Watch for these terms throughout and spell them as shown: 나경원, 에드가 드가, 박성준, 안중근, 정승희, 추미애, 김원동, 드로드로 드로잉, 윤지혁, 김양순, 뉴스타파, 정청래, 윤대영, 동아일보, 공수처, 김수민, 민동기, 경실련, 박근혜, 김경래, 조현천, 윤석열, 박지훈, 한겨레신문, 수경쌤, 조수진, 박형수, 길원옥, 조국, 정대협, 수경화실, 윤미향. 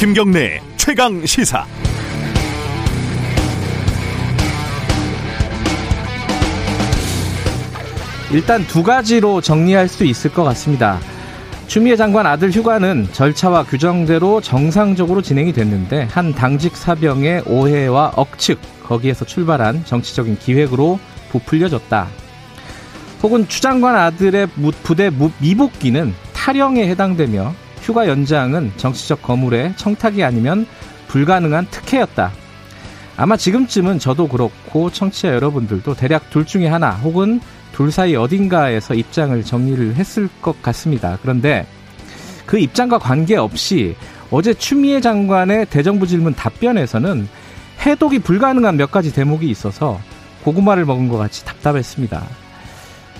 김경래 최강 시사. 일단 두 가지로 정리할 수 있을 것 같습니다. 추미애 장관 아들 휴가는 절차와 규정대로 정상적으로 진행이 됐는데 한 당직 사병의 오해와 억측, 거기에서 출발한 정치적인 기획으로 부풀려졌다. 혹은 추 장관 아들의 부대 미복귀는 탈영에 해당되며 휴가 연장은 정치적 거물의 청탁이 아니면 불가능한 특혜였다. 아마 지금쯤은 저도 그렇고 청취자 여러분들도 대략 둘 중에 하나 혹은 둘 사이 어딘가에서 입장을 정리를 했을 것 같습니다. 그런데 그 입장과 관계없이 어제 추미애 장관의 대정부 질문 답변에서는 해독이 불가능한 몇 가지 대목이 있어서 고구마를 먹은 것 같이 답답했습니다.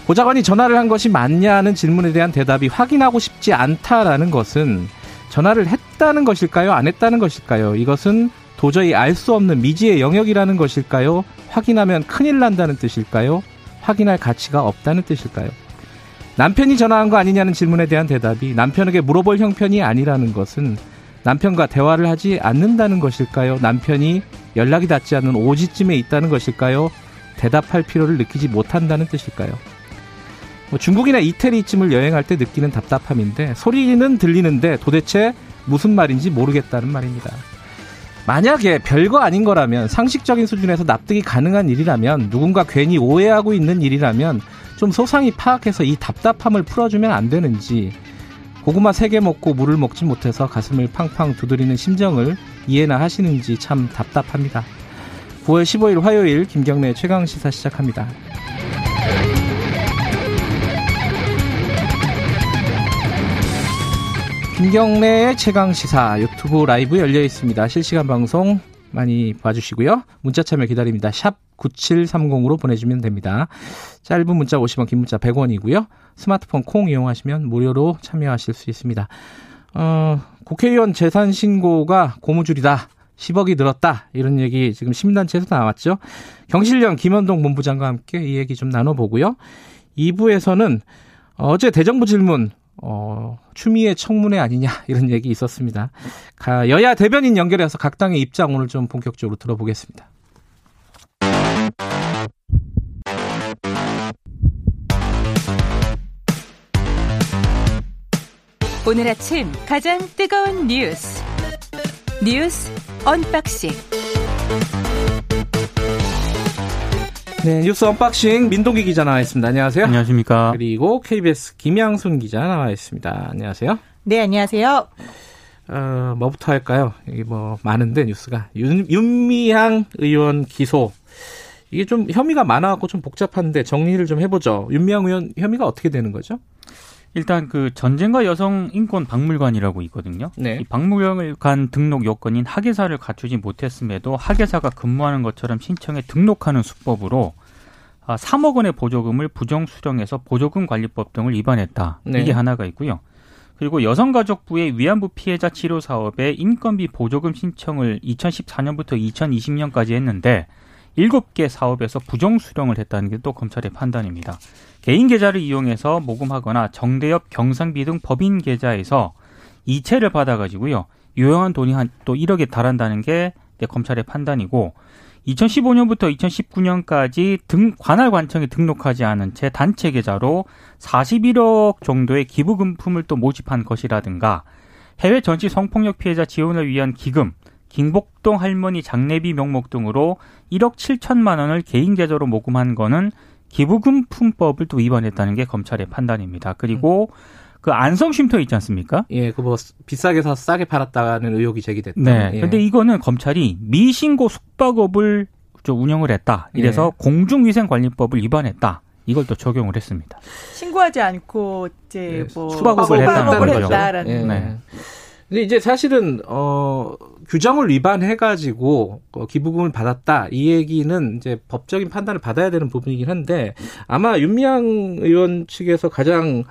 고 장관이 전화를 한 것이 맞냐는 질문에 대한 대답이 확인하고 싶지 않다라는 것은 전화를 했다는 것일까요? 안 했다는 것일까요? 이것은 도저히 알 수 없는 미지의 영역이라는 것일까요? 확인하면 큰일 난다는 뜻일까요? 확인할 가치가 없다는 뜻일까요? 남편이 전화한 거 아니냐는 질문에 대한 대답이 남편에게 물어볼 형편이 아니라는 것은 남편과 대화를 하지 않는다는 것일까요? 남편이 연락이 닿지 않는 오지쯤에 있다는 것일까요? 대답할 필요를 느끼지 못한다는 뜻일까요? 중국이나 이태리쯤을 여행할 때 느끼는 답답함인데 소리는 들리는데 도대체 무슨 말인지 모르겠다는 말입니다. 만약에 별거 아닌 거라면, 상식적인 수준에서 납득이 가능한 일이라면, 누군가 괜히 오해하고 있는 일이라면 좀 소상히 파악해서 이 답답함을 풀어주면 안 되는지, 고구마 3개 먹고 물을 먹지 못해서 가슴을 팡팡 두드리는 심정을 이해나 하시는지 참 답답합니다. 9월 15일 화요일 김경래 최강시사 시작합니다. 김경래의 최강시사 유튜브 라이브 열려 있습니다. 실시간 방송 많이 봐주시고요. 문자 참여 기다립니다. 샵 9730으로 보내주면 됩니다. 짧은 문자 50원, 긴 문자 100원이고요. 스마트폰 콩 이용하시면 무료로 참여하실 수 있습니다. 국회의원 재산 신고가 고무줄이다. 10억이 늘었다. 이런 얘기 지금 시민단체에서 나왔죠. 경실련 김원동 본부장과 함께 이 얘기 좀 나눠보고요. 2부에서는 어제 대정부 질문 추미애 청문회 아니냐 이런 얘기 있었습니다. 여야 대변인 연결해서 각 당의 입장 오늘 좀 본격적으로 들어보겠습니다. 오늘 아침 가장 뜨거운 뉴스 언박싱. 네, 뉴스 언박싱 민동기 기자 나와 있습니다. 안녕하세요. 안녕하십니까. 그리고 KBS 김양순 기자 나와 있습니다. 안녕하세요. 네, 안녕하세요. 뭐부터 할까요? 여기 많은데 뉴스가. 윤미향 의원 기소. 이게 좀 혐의가 많아갖고 좀 복잡한데 정리를 좀 해보죠. 윤미향 의원 혐의가 어떻게 되는 거죠? 일단 그 전쟁과 여성 인권 박물관이라고 있거든요. 네. 이 박물관 등록 요건인 학예사를 갖추지 못했음에도 학예사가 근무하는 것처럼 신청에 등록하는 수법으로 3억 원의 보조금을 부정 수령해서 보조금 관리법 등을 위반했다. 네. 이게 하나가 있고요. 그리고 여성가족부의 위안부 피해자 치료 사업에 인건비 보조금 신청을 2014년부터 2020년까지 했는데 7개 사업에서 부정 수령을 했다는 게 또 검찰의 판단입니다. 개인 계좌를 이용해서 모금하거나 정대협, 경상비 등 법인 계좌에서 이체를 받아가지고요. 유용한 돈이 또 1억에 달한다는 게 검찰의 판단이고 2015년부터 2019년까지 관할관청에 등록하지 않은 채 단체 계좌로 41억 정도의 기부금품을 또 모집한 것이라든가 해외 전시 성폭력 피해자 지원을 위한 기금, 김복동 할머니 장례비 명목 등으로 1억 7천만 원을 개인 계좌로 모금한 거는 기부금품법을 또 위반했다는 게 검찰의 판단입니다. 그리고 그 안성쉼터 있지 않습니까? 예, 그 비싸게 사서 싸게 팔았다는 의혹이 제기됐다. 네, 그런데 예. 이거는 검찰이 미신고 숙박업을 좀 운영을 했다. 이래서 예. 공중위생관리법을 위반했다. 이걸 또 적용을 했습니다. 신고하지 않고 이제 예, 숙박업을 했다는 거죠. 예. 네. 근데 이제 사실은 규정을 위반해가지고 기부금을 받았다 이 얘기는 이제 법적인 판단을 받아야 되는 부분이긴 한데 아마 윤미향 의원 측에서 가장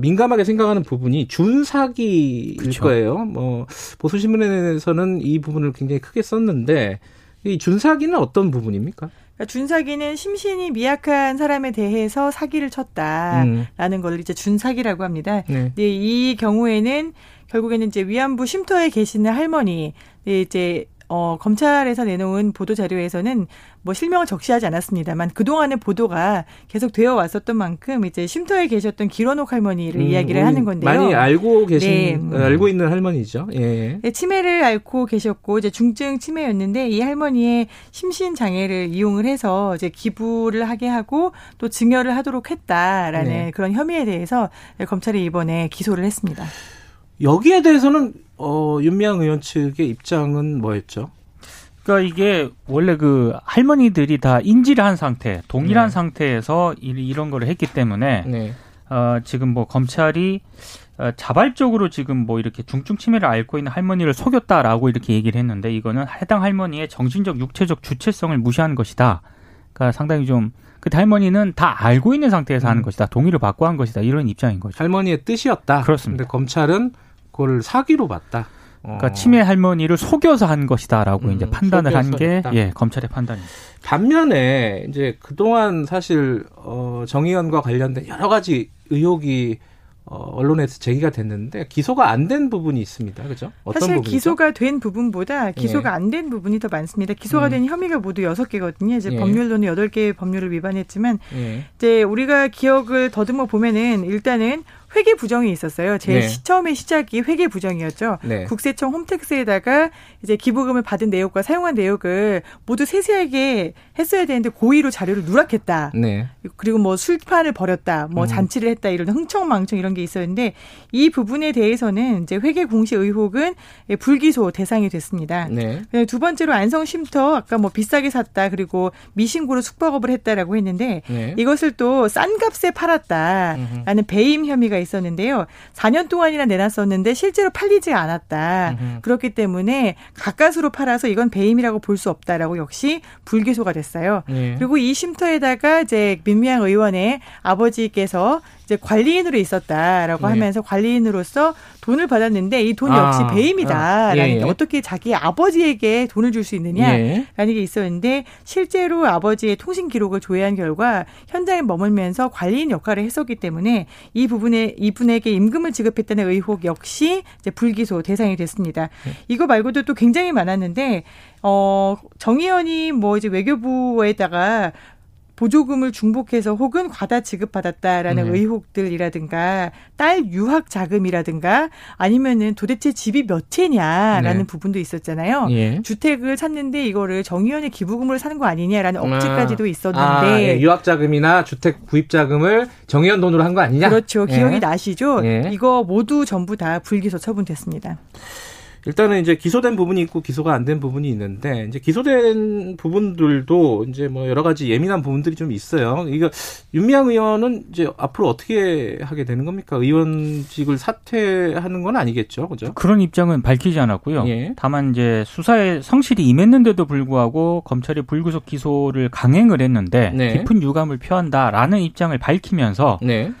민감하게 생각하는 부분이 준사기일 그쵸. 거예요. 보수 신문에서는 이 부분을 굉장히 크게 썼는데 이 준사기는 어떤 부분입니까? 그러니까 준사기는 심신이 미약한 사람에 대해서 사기를 쳤다라는 걸 이제 준사기라고 합니다. 네. 근데 이 경우에는 결국에는 이제 위안부 쉼터에 계시는 할머니 이제 검찰에서 내놓은 보도 자료에서는 뭐 실명을 적시하지 않았습니다만 그동안의 보도가 계속 되어 왔었던 만큼 이제 쉼터에 계셨던 길원옥 할머니를 이야기를 하는 건데요. 많이 알고 계신, 네. 알고 있는 할머니죠. 예. 네, 치매를 앓고 계셨고 이제 중증 치매였는데 이 할머니의 심신 장애를 이용을 해서 이제 기부를 하게 하고 또 증여를 하도록 했다라는 네. 그런 혐의에 대해서 검찰이 이번에 기소를 했습니다. 여기에 대해서는 윤미향 의원 측의 입장은 뭐였죠? 그러니까 이게 원래 그 할머니들이 다 인지를 한 상태, 동일한 네. 상태에서 이런 걸 했기 때문에 네. 지금 뭐 검찰이 자발적으로 지금 뭐 이렇게 중증 치매를 앓고 있는 할머니를 속였다라고 이렇게 얘기를 했는데 이거는 해당 할머니의 정신적, 육체적 주체성을 무시하는 것이다. 그러니까 상당히 좀 그 할머니는 다 알고 있는 상태에서 하는 것이다. 동의를 받고 한 것이다. 이런 입장인 거죠. 할머니의 뜻이었다. 그렇습니다. 근데 검찰은 그걸 사기로 봤다. 그러니까 치매 할머니를 속여서 한 것이다라고 이제 판단을 한 게 예, 검찰의 판단입니다. 반면에 이제 그동안 사실 정의연과 관련된 여러 가지 의혹이 언론에서 제기가 됐는데 기소가 안 된 부분이 있습니다. 그렇죠? 어떤 사실 부분이죠? 기소가 된 부분보다 기소가 예. 안 된 부분이 더 많습니다. 기소가 된 혐의가 모두 6개거든요. 이제 예. 법률로는 8개의 법률을 위반했지만 예. 이제 우리가 기억을 더듬어 보면은 일단은 회계 부정이 있었어요. 제일 네. 처음에 시작이 회계 부정이었죠. 네. 국세청 홈택스에다가 이제 기부금을 받은 내역과 사용한 내역을 모두 세세하게 했어야 되는데 고의로 자료를 누락했다. 네. 그리고 뭐 술판을 벌였다. 뭐 잔치를 했다. 이런 흥청망청 이런 게 있었는데 이 부분에 대해서는 이제 회계 공시 의혹은 불기소 대상이 됐습니다. 네. 두 번째로 안성쉼터 아까 뭐 비싸게 샀다. 그리고 미신고로 숙박업을 했다라고 했는데 네. 이것을 또 싼 값에 팔았다라는 배임 혐의가 있었는데요. 4년 동안이나 내놨었는데 실제로 팔리지 않았다. 그렇기 때문에 가까스로 팔아서 이건 배임이라고 볼 수 없다라고 역시 불기소가 됐어요. 네. 그리고 이 쉼터에다가 이제 민미향 의원의 아버지께서 이제 관리인으로 있었다라고 네. 하면서 관리인으로서 돈을 받았는데 이 돈 역시 배임이다라는 게 어떻게 자기 아버지에게 돈을 줄 수 있느냐라는 예. 게 있었는데 실제로 아버지의 통신 기록을 조회한 결과 현장에 머물면서 관리인 역할을 했었기 때문에 이 부분에 이분에게 임금을 지급했다는 의혹 역시 이제 불기소 대상이 됐습니다. 예. 이거 말고도 또 굉장히 많았는데 정의연이 뭐 이제 외교부에다가 보조금을 중복해서 혹은 과다 지급받았다라는 의혹들이라든가 딸 유학 자금이라든가 아니면은 도대체 집이 몇 채냐라는 부분도 있었잖아요. 예. 주택을 샀는데 이거를 정의원의 기부금으로 사는 거 아니냐라는 억지까지도 있었는데 예. 유학 자금이나 주택 구입 자금을 정의원 돈으로 한 거 아니냐? 그렇죠. 기억이 예. 나시죠? 예. 이거 모두 전부 다 불기소 처분됐습니다. 일단은 이제 기소된 부분이 있고 기소가 안 된 부분이 있는데 이제 기소된 부분들도 이제 뭐 여러 가지 예민한 부분들이 좀 있어요. 이거 윤미향 의원은 이제 앞으로 어떻게 하게 되는 겁니까? 의원직을 사퇴하는 건 아니겠죠, 그죠? 그런 입장은 밝히지 않았고요. 예. 다만 이제 수사에 성실히 임했는데도 불구하고 검찰이 불구속 기소를 강행을 했는데 네. 깊은 유감을 표한다라는 입장을 밝히면서 네.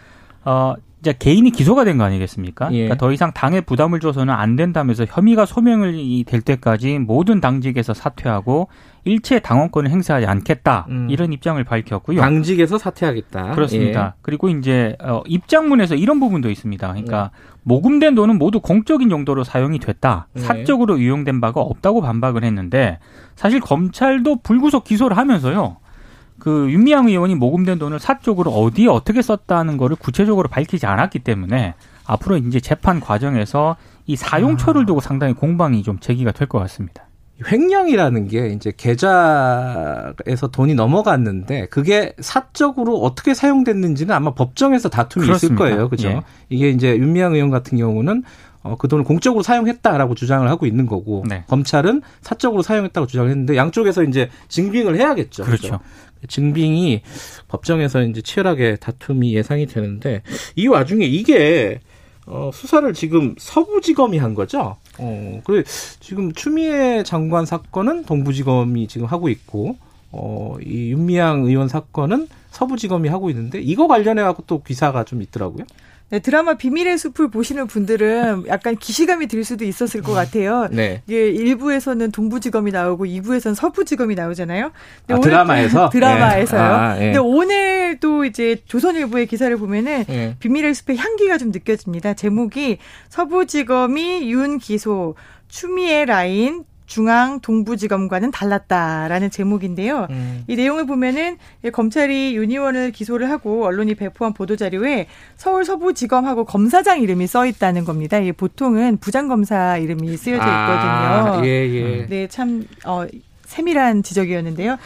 이제 개인이 기소가 된 거 아니겠습니까? 예. 그러니까 더 이상 당에 부담을 줘서는 안 된다면서 혐의가 소명이 될 때까지 모든 당직에서 사퇴하고 일체 당원권을 행사하지 않겠다. 이런 입장을 밝혔고요. 당직에서 사퇴하겠다. 그렇습니다. 예. 그리고 이제 입장문에서 이런 부분도 있습니다. 그러니까 모금된 돈은 모두 공적인 용도로 사용이 됐다. 예. 사적으로 유용된 바가 없다고 반박을 했는데 사실 검찰도 불구속 기소를 하면서요. 그 윤미향 의원이 모금된 돈을 사적으로 어디에 어떻게 썼다는 거를 구체적으로 밝히지 않았기 때문에 앞으로 이제 재판 과정에서 이 사용처를 두고 상당히 공방이 좀 제기가 될 것 같습니다. 횡령이라는 게 이제 계좌에서 돈이 넘어갔는데 그게 사적으로 어떻게 사용됐는지는 아마 법정에서 다툼이 그렇습니다. 있을 거예요. 그죠? 예. 이게 이제 윤미향 의원 같은 경우는 그 돈을 공적으로 사용했다라고 주장을 하고 있는 거고 네. 검찰은 사적으로 사용했다고 주장을 했는데 양쪽에서 이제 증빙을 해야겠죠. 그렇죠. 증빙이 법정에서 이제 치열하게 다툼이 예상이 되는데 이 와중에 이게 수사를 지금 서부지검이 한 거죠. 그래 지금 추미애 장관 사건은 동부지검이 지금 하고 있고 이 윤미향 의원 사건은 서부지검이 하고 있는데 이거 관련해 갖고 또 기사가 좀 있더라고요. 네, 드라마 비밀의 숲을 보시는 분들은 약간 기시감이 들 수도 있었을 것 같아요. 네. 이게 1부에서는 동부지검이 나오고 2부에서는 서부지검이 나오잖아요. 근데 아, 오늘, 드라마에서? 드라마에서요. 네. 아, 네. 근데 오늘 또 이제 조선일보의 기사를 보면은 네. 비밀의 숲의 향기가 좀 느껴집니다. 제목이 서부지검이 윤기소, 추미애 라인, 중앙 동부지검과는 달랐다라는 제목인데요. 이 내용을 보면은 검찰이 윤 의원을 기소를 하고 언론이 배포한 보도자료에 서울 서부지검하고 검사장 이름이 써 있다는 겁니다. 이게 보통은 부장검사 이름이 쓰여져 있거든요. 아, 예, 예. 네, 참 세밀한 지적이었는데요.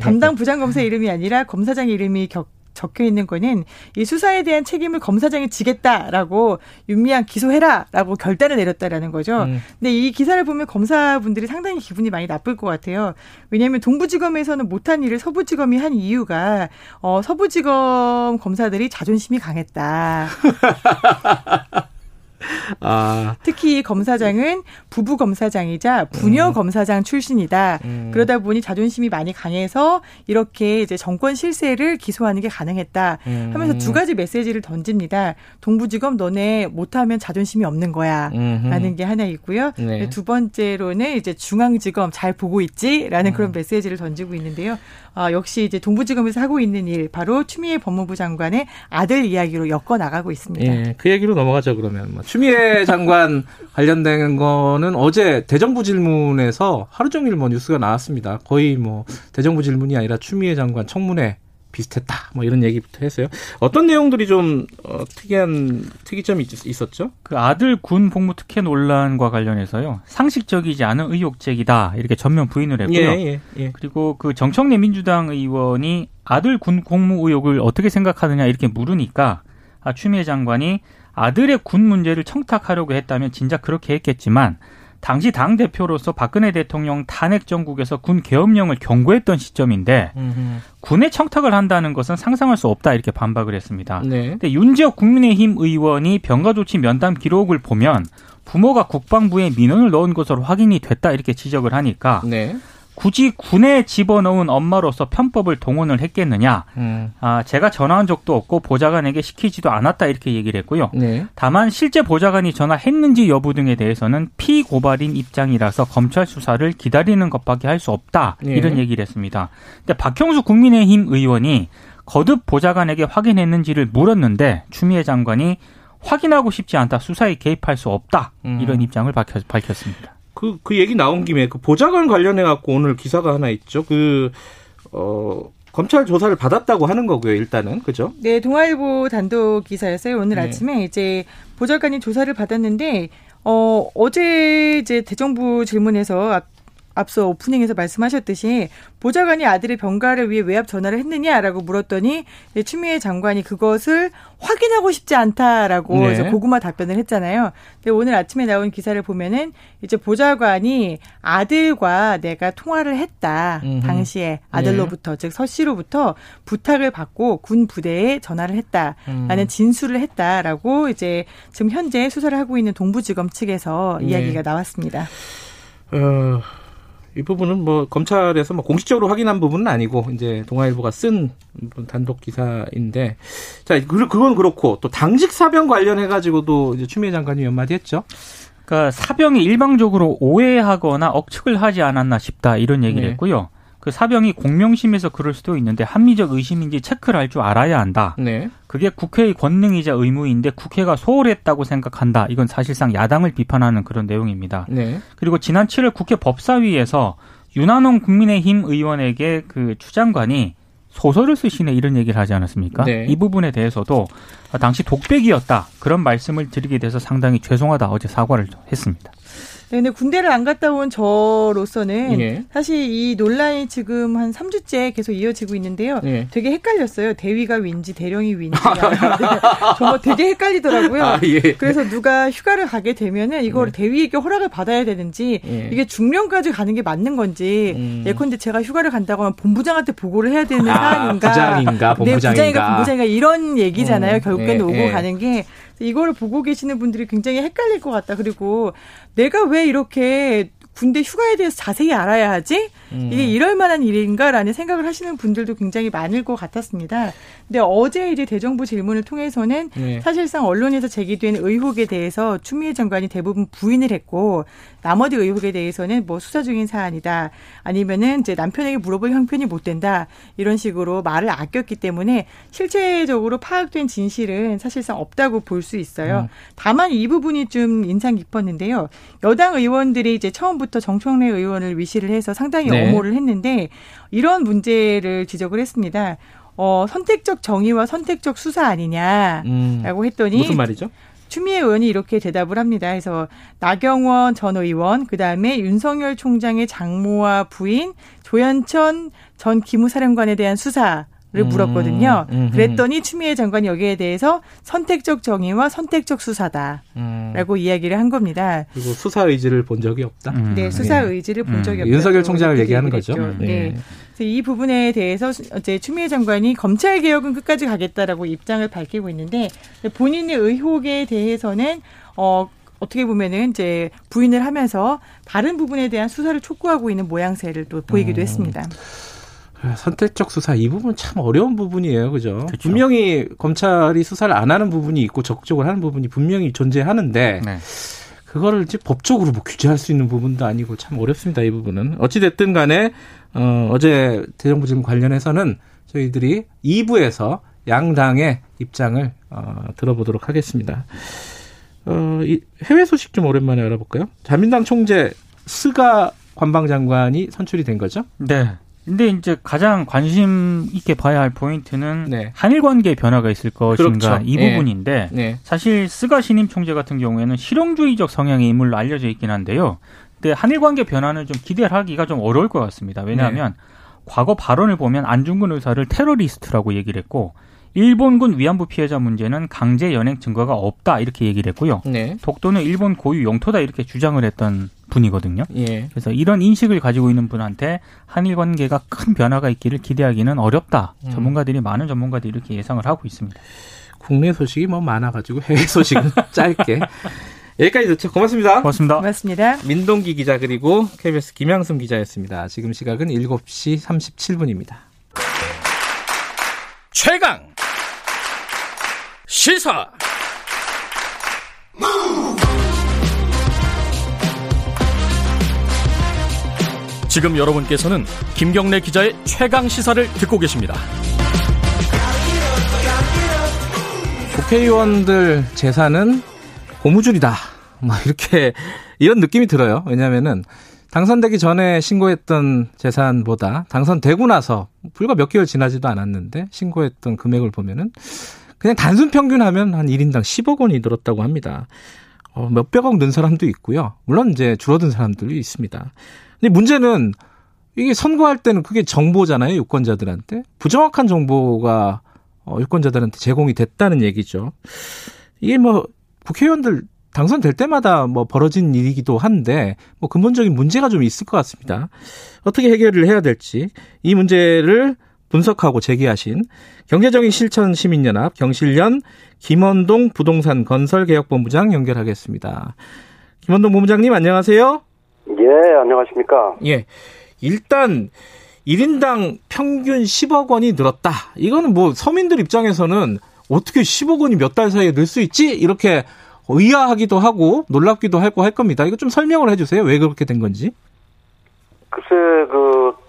담당 부장검사 이름이 아니라 검사장 이름이 적혀 있는 거는 이 수사에 대한 책임을 검사장이 지겠다라고 윤미향 기소해라라고 결단을 내렸다라는 거죠. 근데 이 기사를 보면 검사분들이 상당히 기분이 많이 나쁠 것 같아요. 왜냐하면 동부지검에서는 못한 일을 서부지검이 한 이유가 서부지검 검사들이 자존심이 강했다. 아. 특히 이 검사장은 부부 검사장이자 부녀 검사장 출신이다. 그러다 보니 자존심이 많이 강해서 이렇게 이제 정권 실세를 기소하는 게 가능했다. 하면서 두 가지 메시지를 던집니다. 동부지검 너네 못하면 자존심이 없는 거야. 라는 게 하나 있고요. 네. 두 번째로는 이제 중앙지검 잘 보고 있지? 라는 그런 메시지를 던지고 있는데요. 아, 역시 이제 동부지검에서 하고 있는 일 바로 추미애 법무부 장관의 아들 이야기로 엮어 나가고 있습니다. 예, 그 얘기로 넘어가죠 그러면. 추미애 장관 관련된 거는 어제 대정부 질문에서 하루 종일 뭐 뉴스가 나왔습니다. 거의 뭐 대정부 질문이 아니라 추미애 장관 청문회 비슷했다. 뭐 이런 얘기부터 했어요. 어떤 내용들이 좀 특이점이 있었죠? 그 아들 군 복무 특혜 논란과 관련해서요. 상식적이지 않은 의혹 제기다. 이렇게 전면 부인을 했고요. 예, 예, 예. 그리고 그 정청래 민주당 의원이 아들 군 복무 의혹을 어떻게 생각하느냐 이렇게 물으니까 아, 추미애 장관이 아들의 군 문제를 청탁하려고 했다면 진작 그렇게 했겠지만 당시 당대표로서 박근혜 대통령 탄핵 정국에서 군 계엄령을 경고했던 시점인데 군에 청탁을 한다는 것은 상상할 수 없다 이렇게 반박을 했습니다. 네. 근데 윤지혁 국민의힘 의원이 병가조치 면담 기록을 보면 부모가 국방부에 민원을 넣은 것으로 확인이 됐다 이렇게 지적을 하니까 네. 굳이 군에 집어넣은 엄마로서 편법을 동원을 했겠느냐. 아, 제가 전화한 적도 없고 보좌관에게 시키지도 않았다 이렇게 얘기를 했고요. 네. 다만 실제 보좌관이 전화했는지 여부 등에 대해서는 피고발인 입장이라서 검찰 수사를 기다리는 것밖에 할 수 없다. 네. 이런 얘기를 했습니다. 근데 박형수 국민의힘 의원이 거듭 보좌관에게 확인했는지를 물었는데 추미애 장관이 확인하고 싶지 않다. 수사에 개입할 수 없다. 이런 입장을 밝혔습니다. 그 얘기 나온 김에 그 보좌관 관련해 갖고 오늘 기사가 하나 있죠. 검찰 조사를 받았다고 하는 거고요, 일단은. 그죠? 네, 동아일보 단독 기사였어요. 오늘 네. 아침에 이제 보좌관이 조사를 받았는데 어제 이제 대정부 질문에서 앞서 오프닝에서 말씀하셨듯이 보좌관이 아들의 병가를 위해 외압 전화를 했느냐라고 물었더니 추미애 장관이 그것을 확인하고 싶지 않다라고 네. 고구마 답변을 했잖아요. 근데 오늘 아침에 나온 기사를 보면은 이제 보좌관이 아들과 내가 통화를 했다. 당시에 아들로부터 네. 즉 서 씨로부터 부탁을 받고 군 부대에 전화를 했다라는 진술을 했다라고 이제 지금 현재 수사를 하고 있는 동부지검 측에서 네. 이야기가 나왔습니다. 이 부분은 뭐 검찰에서 뭐 공식적으로 확인한 부분은 아니고 이제 동아일보가 쓴 단독 기사인데 자 그건 그렇고 또 당직 사병 관련해 가지고도 이제 추미애 장관이 몇 마디 했죠. 그러니까 사병이 일방적으로 오해하거나 억측을 하지 않았나 싶다 이런 얘기를 네. 했고요. 그 사병이 공명심에서 그럴 수도 있는데 합리적 의심인지 체크를 할 줄 알아야 한다. 네. 그게 국회의 권능이자 의무인데 국회가 소홀했다고 생각한다. 이건 사실상 야당을 비판하는 그런 내용입니다. 네. 그리고 지난 7월 국회 법사위에서 윤한홍 국민의힘 의원에게 그 추 장관이 소설을 쓰시네 이런 얘기를 하지 않았습니까? 네. 이 부분에 대해서도 당시 독백이었다. 그런 말씀을 드리게 돼서 상당히 죄송하다. 어제 사과를 했습니다. 네, 근데 군대를 안 갔다 온 저로서는 예. 사실 이 논란이 지금 한 3주째 계속 이어지고 있는데요. 예. 되게 헷갈렸어요. 대위가 윈지 대령이 윈지. 정말 되게 헷갈리더라고요. 아, 예. 그래서 누가 휴가를 가게 되면은 이걸 예. 대위에게 허락을 받아야 되는지 예. 이게 중령까지 가는 게 맞는 건지 예컨대 제가 휴가를 간다고 하면 본부장한테 보고를 해야 되는 사안인가. 부장인가 본부장인가. 네, 부장인가 이런 얘기잖아요. 결국에는 예. 오고 예. 가는 게. 이거를 보고 계시는 분들이 굉장히 헷갈릴 것 같다. 그리고 내가 왜 이렇게 군대 휴가에 대해서 자세히 알아야 하지 이게 이럴 만한 일인가라는 생각을 하시는 분들도 굉장히 많을 것 같았습니다. 근데 어제 이제 대정부 질문을 통해서는 네. 사실상 언론에서 제기된 의혹에 대해서 추미애 장관이 대부분 부인을 했고 나머지 의혹에 대해서는 뭐 수사 중인 사안이다 아니면은 이제 남편에게 물어볼 형편이 못 된다 이런 식으로 말을 아꼈기 때문에 실제적으로 파악된 진실은 사실상 없다고 볼 수 있어요. 다만 이 부분이 좀 인상 깊었는데요. 여당 의원들이 이제 처음부터 정청래 의원을 위시를 해서 상당히 네. 엄호를 했는데 이런 문제를 지적을 했습니다. 선택적 정의와 선택적 수사 아니냐라고 했더니 무슨 말이죠? 추미애 의원이 이렇게 대답을 합니다. 그래서 나경원 전 의원, 그다음에 윤석열 총장의 장모와 부인 조현천 전 기무사령관에 대한 수사를 물었거든요. 그랬더니 추미애 장관이 여기에 대해서 선택적 정의와 선택적 수사다라고 이야기를 한 겁니다. 그리고 수사 의지를 본 적이 없다. 네, 수사 의지를 본 적이 없다. 윤석열 총장을 얘기하는 거죠. 네. 네. 이 부분에 대해서 이제 추미애 장관이 검찰개혁은 끝까지 가겠다라고 입장을 밝히고 있는데 본인의 의혹에 대해서는 어떻게 보면은 이제 부인을 하면서 다른 부분에 대한 수사를 촉구하고 있는 모양새를 또 보이기도 했습니다. 선택적 수사 이 부분 참 어려운 부분이에요. 그죠? 그쵸. 분명히 검찰이 수사를 안 하는 부분이 있고 적극적으로 하는 부분이 분명히 존재하는데 네. 그거를 이제 법적으로 뭐 규제할 수 있는 부분도 아니고 참 어렵습니다. 이 부분은. 어찌됐든 간에 어제 대정부 질문 관련해서는 저희들이 2부에서 양당의 입장을 들어보도록 하겠습니다. 이 해외 소식 좀 오랜만에 알아볼까요? 자민당 총재 스가 관방장관이 선출이 된 거죠? 네. 근데 이제 가장 관심 있게 봐야 할 포인트는 네. 한일 관계의 변화가 있을 것인가 그렇죠. 이 부분인데 네. 사실 스가 신임 총재 같은 경우에는 실용주의적 성향의 인물로 알려져 있긴 한데요. 근데 한일 관계 변화는 좀 기대하기가 좀 어려울 것 같습니다. 왜냐하면 네. 과거 발언을 보면 안중근 의사를 테러리스트라고 얘기를 했고 일본군 위안부 피해자 문제는 강제 연행 증거가 없다 이렇게 얘기를 했고요. 네. 독도는 일본 고유 용토다 이렇게 주장을 했던 분이거든요. 예. 그래서 이런 인식을 가지고 있는 분한테 한일 관계가 큰 변화가 있기를 기대하기는 어렵다. 많은 전문가들이 이렇게 예상을 하고 있습니다. 국내 소식이 뭐 많아가지고 해외 소식은 짧게. 여기까지 듣죠. 고맙습니다. 고맙습니다. 민동기 기자 그리고 KBS 김양순 기자였습니다. 지금 시각은 7시 37분입니다. 최강 시사 지금 여러분께서는 김경래 기자의 최강 시사를 듣고 계십니다. 국회의원들 재산은 고무줄이다. 막 이렇게 이런 느낌이 들어요. 왜냐면은 당선되기 전에 신고했던 재산보다 당선되고 나서 불과 몇 개월 지나지도 않았는데 신고했던 금액을 보면은 그냥 단순 평균하면 한 1인당 10억 원이 늘었다고 합니다. 몇백억 는 사람도 있고요. 물론 이제 줄어든 사람들도 있습니다. 근데 문제는 이게 선거할 때는 그게 정보잖아요. 유권자들한테. 부정확한 정보가 유권자들한테 제공이 됐다는 얘기죠. 이게 뭐 국회의원들 당선될 때마다 뭐 벌어진 일이기도 한데 뭐 근본적인 문제가 좀 있을 것 같습니다. 어떻게 해결을 해야 될지 이 문제를 분석하고 제기하신 경제적인 실천 시민연합 경실련 김원동 부동산 건설개혁본부장 연결하겠습니다. 김원동 본부장님 안녕하세요. 예, 안녕하십니까. 예. 일단 1인당 평균 10억 원이 늘었다. 이거는 뭐 서민들 입장에서는 어떻게 10억 원이 몇 달 사이에 늘 수 있지? 이렇게 의아하기도 하고 놀랍기도 하고 할 겁니다. 이거 좀 설명을 해주세요. 왜 그렇게 된 건지. 글쎄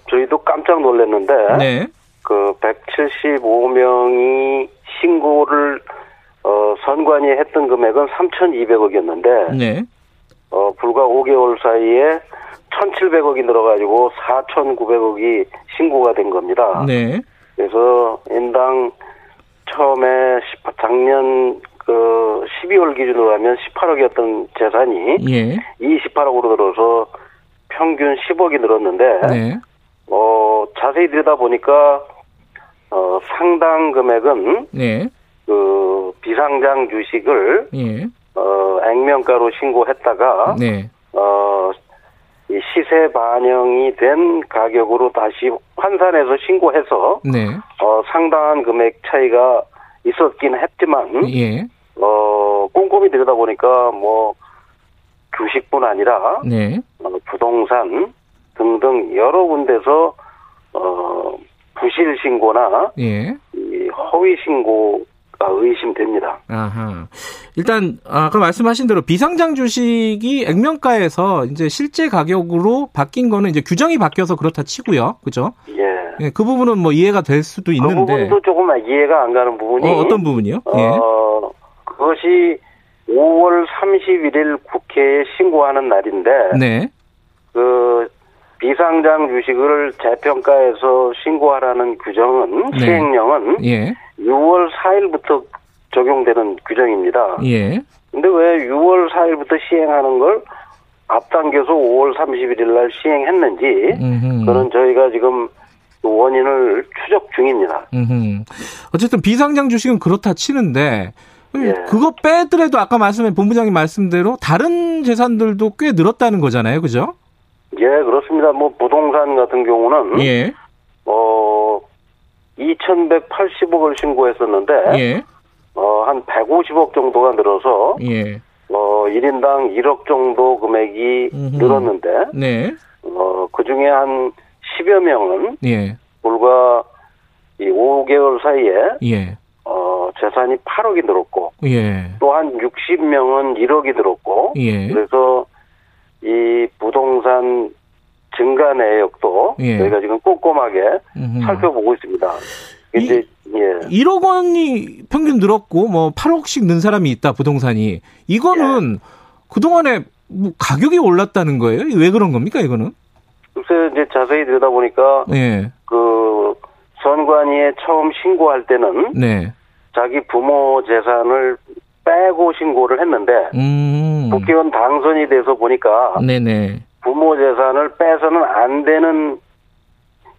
저희도 깜짝 놀랐는데 네. 175명이 신고를 선관위 했던 금액은 3,200억이었는데 네. 불과 5개월 사이에 1,700억이 늘어가지고 4,900억이 신고가 된 겁니다. 네. 그래서 인당 처음에 작년 12월 기준으로 하면 18억이었던 재산이 예. 28억으로 늘어서 평균 10억이 늘었는데 네. 자세히 들여다보니까 상당 금액은 네. 비상장 주식을 예. 액면가로 신고했다가 네. 이 시세 반영이 된 가격으로 다시 환산해서 신고해서 네. 상당한 금액 차이가 있었긴 했지만 예. 꼼꼼히 들여다보니까 뭐 주식뿐 아니라 네. 부동산 등등 여러 군데서 부실 신고나 예. 이 허위 신고가 의심됩니다. 아하. 일단 아까 말씀하신 대로 비상장 주식이 액면가에서 이제 실제 가격으로 바뀐 거는 이제 규정이 바뀌어서 그렇다 치고요, 그죠? 예. 예. 그 부분은 뭐 이해가 될 수도 있는데. 그 부분도 조금 이해가 안 가는 부분이. 어떤 부분이요? 예. 그것이 5월 31일 국회에 신고하는 날인데. 네. 그 비상장 주식을 재평가해서 신고하라는 규정은 네. 시행령은 예. 6월 4일부터 적용되는 규정입니다. 예. 근데 왜 6월 4일부터 시행하는 걸 앞당겨서 5월 31일 날 시행했는지 그런 저희가 지금 원인을 추적 중입니다. 어쨌든 비상장 주식은 그렇다 치는데 예. 그거 빼더라도 아까 말씀해 본부장님 말씀대로 다른 재산들도 꽤 늘었다는 거잖아요. 그죠? 예, 그렇습니다. 뭐, 부동산 같은 경우는, 예. 2,180억을 신고했었는데, 예. 한 150억 정도가 늘어서, 예. 1인당 1억 정도 금액이 늘었는데, 네. 그 중에 한 10여 명은, 예. 불과 이 5개월 사이에, 예. 재산이 8억이 늘었고, 예. 또 한 60명은 1억이 늘었고, 예. 그래서, 이 부동산 증가 내역도 예. 저희가 지금 꼼꼼하게 살펴보고 있습니다. 이제 예. 1억 원이 평균 늘었고 뭐 8억씩 는 사람이 있다 부동산이 이거는 예. 그동안에 뭐 가격이 올랐다는 거예요? 왜 그런 겁니까 이거는? 글쎄 이제 자세히 들여다 보니까 예. 그 선관위에 처음 신고할 때는 네. 자기 부모 재산을 빼고 신고를 했는데 국회의원 당선이 돼서 보니까 네네. 부모 재산을 빼서는 안 되는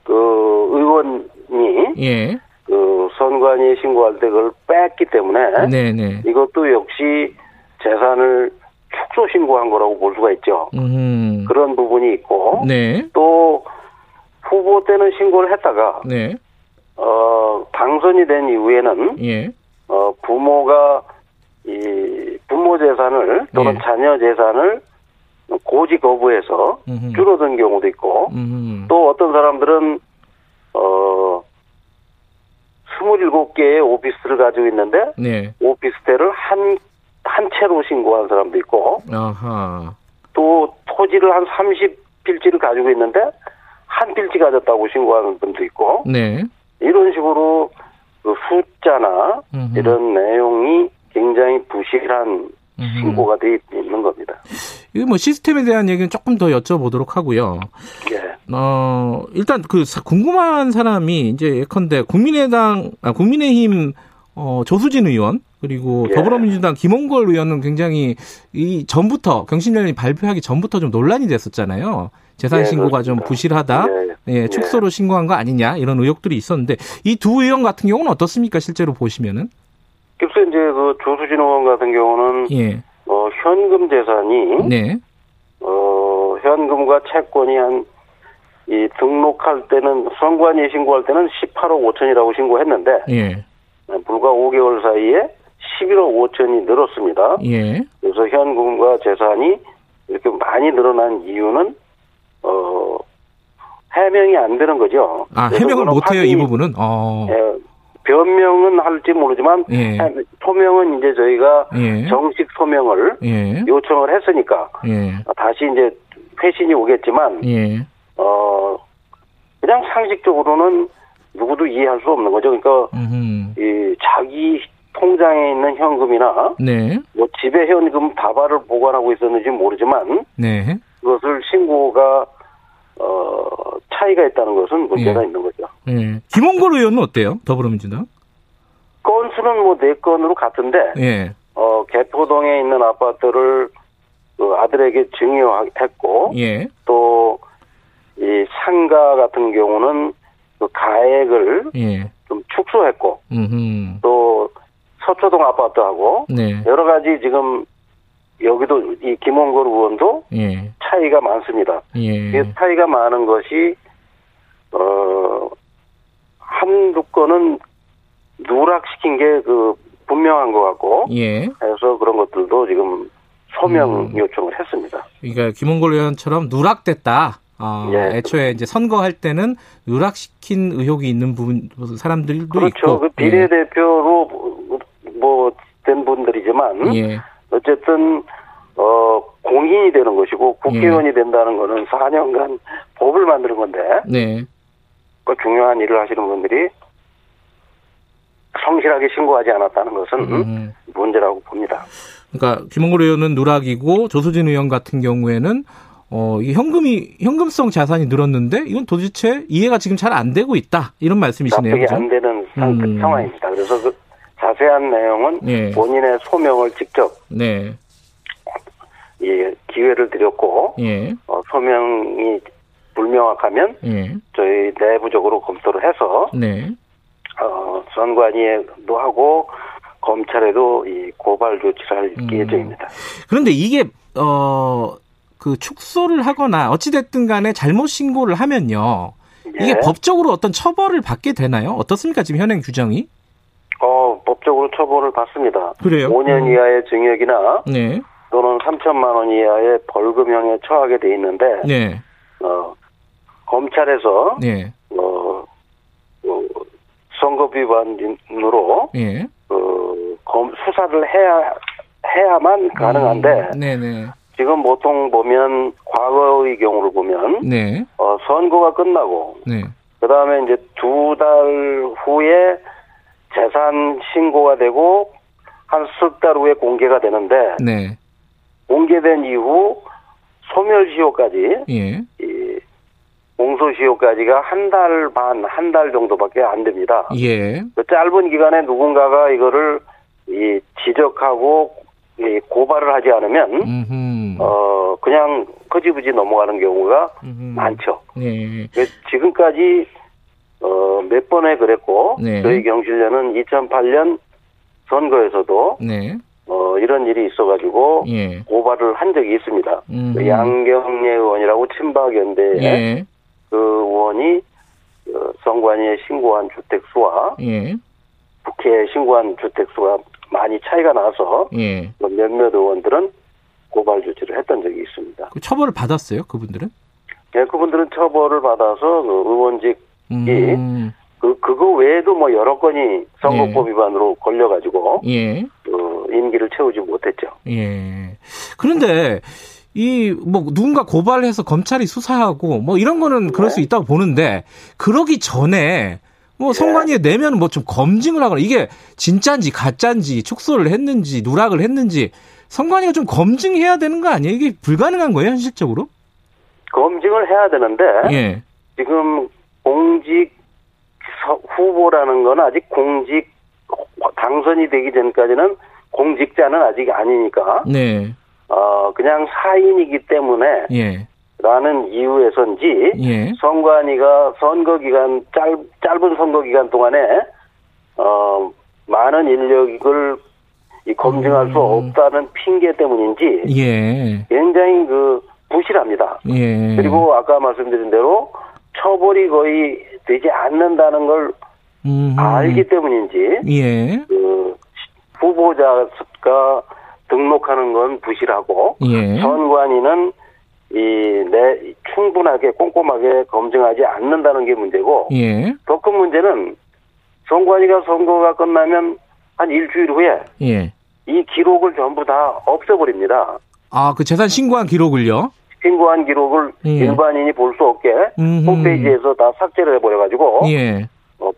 그 의원이 예. 그 선관위에 신고할 때 그걸 뺐기 때문에 네네. 이것도 역시 재산을 축소 신고한 거라고 볼 수가 있죠. 그런 부분이 있고 네. 또 후보 때는 신고를 했다가 네. 당선이 된 이후에는 예. 부모가 이 부모 재산을 또는 예. 자녀 재산을 고지 거부해서 줄어든 경우도 있고 또 어떤 사람들은 27개의 오피스텔을 가지고 있는데 네. 오피스텔을 한 채로 신고한 사람도 있고 아하. 또 토지를 한 30필지를 가지고 있는데 한 필지 가졌다고 신고하는 분도 있고 네. 이런 식으로 그 숫자나 이런 내용이 굉장히 부실한 신고가 돼 있는 겁니다. 이 뭐 시스템에 대한 얘기는 조금 더 여쭤보도록 하고요. 예. 일단 그 궁금한 사람이 이제 예컨대 국민의힘 조수진 의원 그리고 예. 더불어민주당 김홍걸 의원은 굉장히 이 전부터 경실련이 발표하기 전부터 좀 논란이 됐었잖아요. 재산 예, 신고가 그렇습니다. 좀 부실하다, 예, 예. 예, 축소로 신고한 거 아니냐 이런 의혹들이 있었는데 이 두 의원 같은 경우는 어떻습니까? 실제로 보시면은? 글쎄, 이제, 조수진 의원 같은 경우는, 예. 현금 재산이, 네. 현금과 채권이 등록할 때는, 선관위에 신고할 때는 18억 5천이라고 신고했는데, 예. 불과 5개월 사이에 11억 5천이 늘었습니다. 예. 그래서 현금과 재산이 이렇게 많이 늘어난 이유는, 해명이 안 되는 거죠. 아, 해명을 못해요, 이 부분은? 예. 변명은 할지 모르지만 예. 소명은 이제 저희가 예. 정식 소명을 예. 요청을 했으니까 예. 다시 이제 회신이 오겠지만 예. 그냥 상식적으로는 누구도 이해할 수 없는 거죠. 그러니까 이 자기 통장에 있는 현금이나 네. 뭐 집에 현금 다발을 보관하고 있었는지 모르지만 네. 그것을 신고가 차이가 있다는 것은 문제가 예. 있는 거죠. 예. 김홍걸 의원은 어때요? 더불어민주당? 건수는 뭐 4건으로 같은데, 예. 개포동에 있는 아파트를 그 아들에게 증여했고, 예. 또, 이 상가 같은 경우는 그 가액을 예. 좀 축소했고, 또 서초동 아파트하고, 네. 여러 가지 지금 여기도 이 김홍걸 의원도 예. 차이가 많습니다. 예. 차이가 많은 것이 한두 건은 누락시킨 게 그 분명한 것 같고, 예. 그래서 그런 것들도 지금 서명 요청을 했습니다. 그러니까 김홍걸 의원처럼 누락됐다. 예. 애초에 이제 선거할 때는 누락시킨 의혹이 있는 부분 사람들도 그렇죠. 있고. 그렇죠. 그 비례대표로 뭐 된 분들이지만 예. 어쨌든 공인이 되는 것이고 국회의원이 예. 된다는 거는 4년간 법을 만드는 건데 네. 그 중요한 일을 하시는 분들이 성실하게 신고하지 않았다는 것은 문제라고 봅니다. 그러니까 김홍걸 의원은 누락이고 조수진 의원 같은 경우에는 이 현금성 자산이 늘었는데 이건 도대체 이해가 지금 잘 안 되고 있다 이런 말씀이시네요. 납득이 안 되는 상황입니다. 그래서 그 자세한 내용은 네. 본인의 소명을 직접 네. 예, 기회를 드렸고 예. 소명이 불명확하면 예. 저희 내부적으로 검토를 해서 네. 선관위에도 하고 검찰에도 이 고발 조치를 할 예정입니다. 그런데 이게 그 축소를 하거나 어찌됐든 간에 잘못 신고를 하면요. 예. 이게 법적으로 어떤 처벌을 받게 되나요? 어떻습니까? 지금 현행 규정이? 법적으로 처벌을 받습니다. 그래요? 5년 이하의 징역이나 네. 또는 3천만 원 이하의 벌금형에 처하게 돼 있는데 네. 검찰에서 네. 선거 위반으로 예. 수사를 해야만 가능한데 네네. 지금 보통 보면 과거의 경우를 보면 네. 선거가 끝나고 네. 그다음에 이제 두 달 후에 재산 신고가 되고 한 석 달 후에 공개가 되는데 네. 공개된 이후 소멸시효까지 예. 이 공소시효까지가 한 달 반, 한 달 정도밖에 안 됩니다. 예. 그 짧은 기간에 누군가가 이거를 지적하고 고발을 하지 않으면 그냥 흐지부지 넘어가는 경우가 많죠. 예. 지금까지 몇 번에 그랬고 네. 저희 경실련은 2008년 선거에서도 네. 이런 일이 있어가지고 예. 고발을 한 적이 있습니다. 그 양경례 의원이라고 친박연대의 예. 그 의원이 선관위에 신고한 주택수와 예. 국회에 신고한 주택수가 많이 차이가 나서 예. 몇몇 의원들은 고발 조치를 했던 적이 있습니다. 그 처벌을 받았어요? 그분들은? 네, 그분들은 처벌을 받아서 그 의원직이 그거 외에도 뭐 여러 건이 선거법 예. 위반으로 걸려가지고 예. 임기를 채우지 못했죠. 예. 그런데 이 뭐 누군가 고발해서 검찰이 수사하고 뭐 이런 거는 그럴 네. 수 있다고 보는데 그러기 전에 뭐 예. 선관위에 내면 뭐 좀 검증을 하거나 이게 진짜인지 가짜인지 축소를 했는지 누락을 했는지 선관위가 좀 검증해야 되는 거 아니에요? 이게 불가능한 거예요 현실적으로? 검증을 해야 되는데 예. 지금 공직 후보라는 건 아직 공직 당선이 되기 전까지는 공직자는 아직 아니니까 네. 그냥 사인이기 때문에 예. 라는 이유에서인지 예. 선관위가 선거기간 짧은 선거기간 동안에 많은 인력을 검증할 수 없다는 핑계 때문인지 예. 굉장히 부실합니다. 예. 그리고 아까 말씀드린 대로 처벌이 거의 되지 않는다는 걸 알기 때문인지 예. 후보자가 등록하는 건 부실하고 예. 선관위는 충분하게 꼼꼼하게 검증하지 않는다는 게 문제고 예. 더 큰 문제는 선관위가 선거가 끝나면 한 일주일 후에 예. 이 기록을 전부 다 없애버립니다. 아, 그 재산 신고한 기록을요? 신고한 기록을 예. 일반인이 볼 수 없게 홈페이지에서 다 삭제를 해버려가지고 예.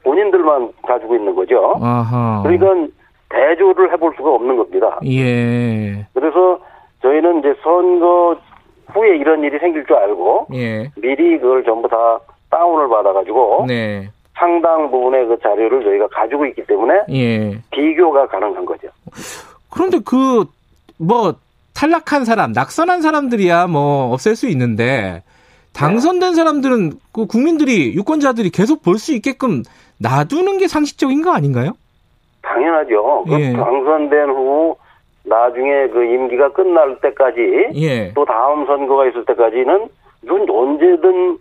본인들만 가지고 있는 거죠. 아하. 그러니까 대조를 해볼 수가 없는 겁니다. 예. 그래서 저희는 이제 선거 후에 이런 일이 생길 줄 알고 예. 미리 그걸 전부 다 다운을 받아가지고 네. 상당 부분의 그 자료를 저희가 가지고 있기 때문에 예. 비교가 가능한 거죠. 그런데 탈락한 사람, 낙선한 사람들이야 뭐 없앨 수 있는데 당선된 사람들은 그 국민들이 유권자들이 계속 볼 수 있게끔 놔두는 게 상식적인 거 아닌가요? 당연하죠. 예. 당선된 후 나중에 그 임기가 끝날 때까지 예. 또 다음 선거가 있을 때까지는 언제든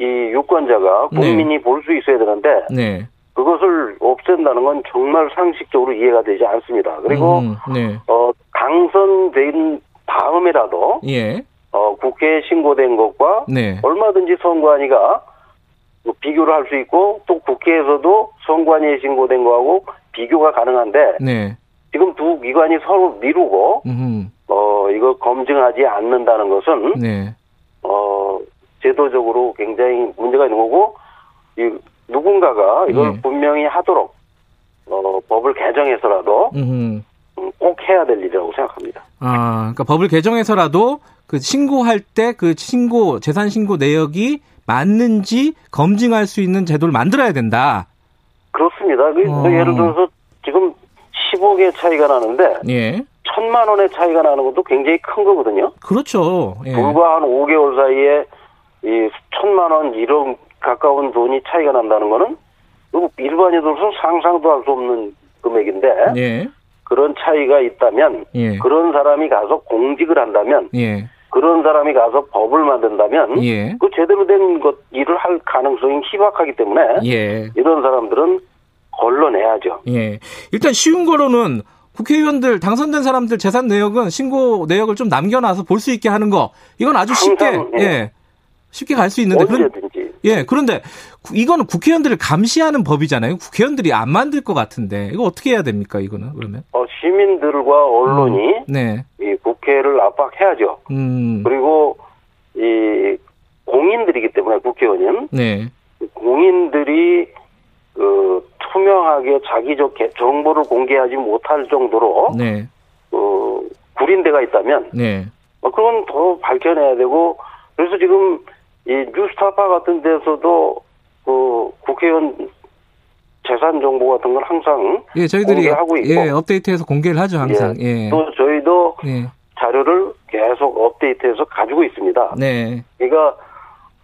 이 유권자가 국민이 네. 볼 수 있어야 되는데 네. 그것을 없앤다는 건 정말 상식적으로 이해가 되지 않습니다. 그리고 네. 당선된 다음이라도 예. 국회에 신고된 것과 네. 얼마든지 선관위가 비교를 할 수 있고 또 국회에서도 선관위에 신고된 거하고 비교가 가능한데 네. 지금 두 기관이 서로 미루고 이거 검증하지 않는다는 것은 네. 제도적으로 굉장히 문제가 있는 거고 이 누군가가 이걸 네. 분명히 하도록 법을 개정해서라도 꼭 해야 될 일이라고 생각합니다. 아, 그러니까 법을 개정해서라도 그 신고할 때 그 신고 재산 신고 내역이 맞는지 검증할 수 있는 제도를 만들어야 된다. 그렇습니다. 예를 들어서 지금 10억의 차이가 나는데 예. 1,000만 원의 차이가 나는 것도 굉장히 큰 거거든요. 그렇죠. 예. 불과 한 5개월 사이에 이 1,000만 원 이런 가까운 돈이 차이가 난다는 거는 일반인으로서 상상도 할 수 없는 금액인데 예. 그런 차이가 있다면 예. 그런 사람이 가서 공직을 한다면 예. 그런 사람이 가서 법을 만든다면 예. 그 제대로 된 것 일을 할 가능성이 희박하기 때문에 예. 이런 사람들은 걸러내야죠. 예. 일단 쉬운 거로는 국회의원들 당선된 사람들 재산 내역은 신고 내역을 좀 남겨놔서 볼 수 있게 하는 거 이건 아주 쉽게 예. 예. 쉽게 갈 수 있는데 언제든지. 예. 그런데 이거는 국회의원들을 감시하는 법이잖아요. 국회의원들이 안 만들 것 같은데 이거 어떻게 해야 됩니까? 이거는 그러면 시민들과 언론이 네. 이 국회를 압박해야죠. 그리고 이 공인들이기 때문에 국회의원은 네. 공인들이 그 투명하게 자기적 정보를 공개하지 못할 정도로 네. 구린 데가 있다면 네. 그건 더 밝혀내야 되고 그래서 지금 이 뉴스타파 같은 데서도 그 국회의원 재산 정보 같은 걸 항상 예, 저희들이 공개하고 있고 예, 업데이트해서 공개를 하죠 항상. 예, 예. 또 저희도 예. 자료를 계속 업데이트해서 가지고 있습니다. 네. 그러니까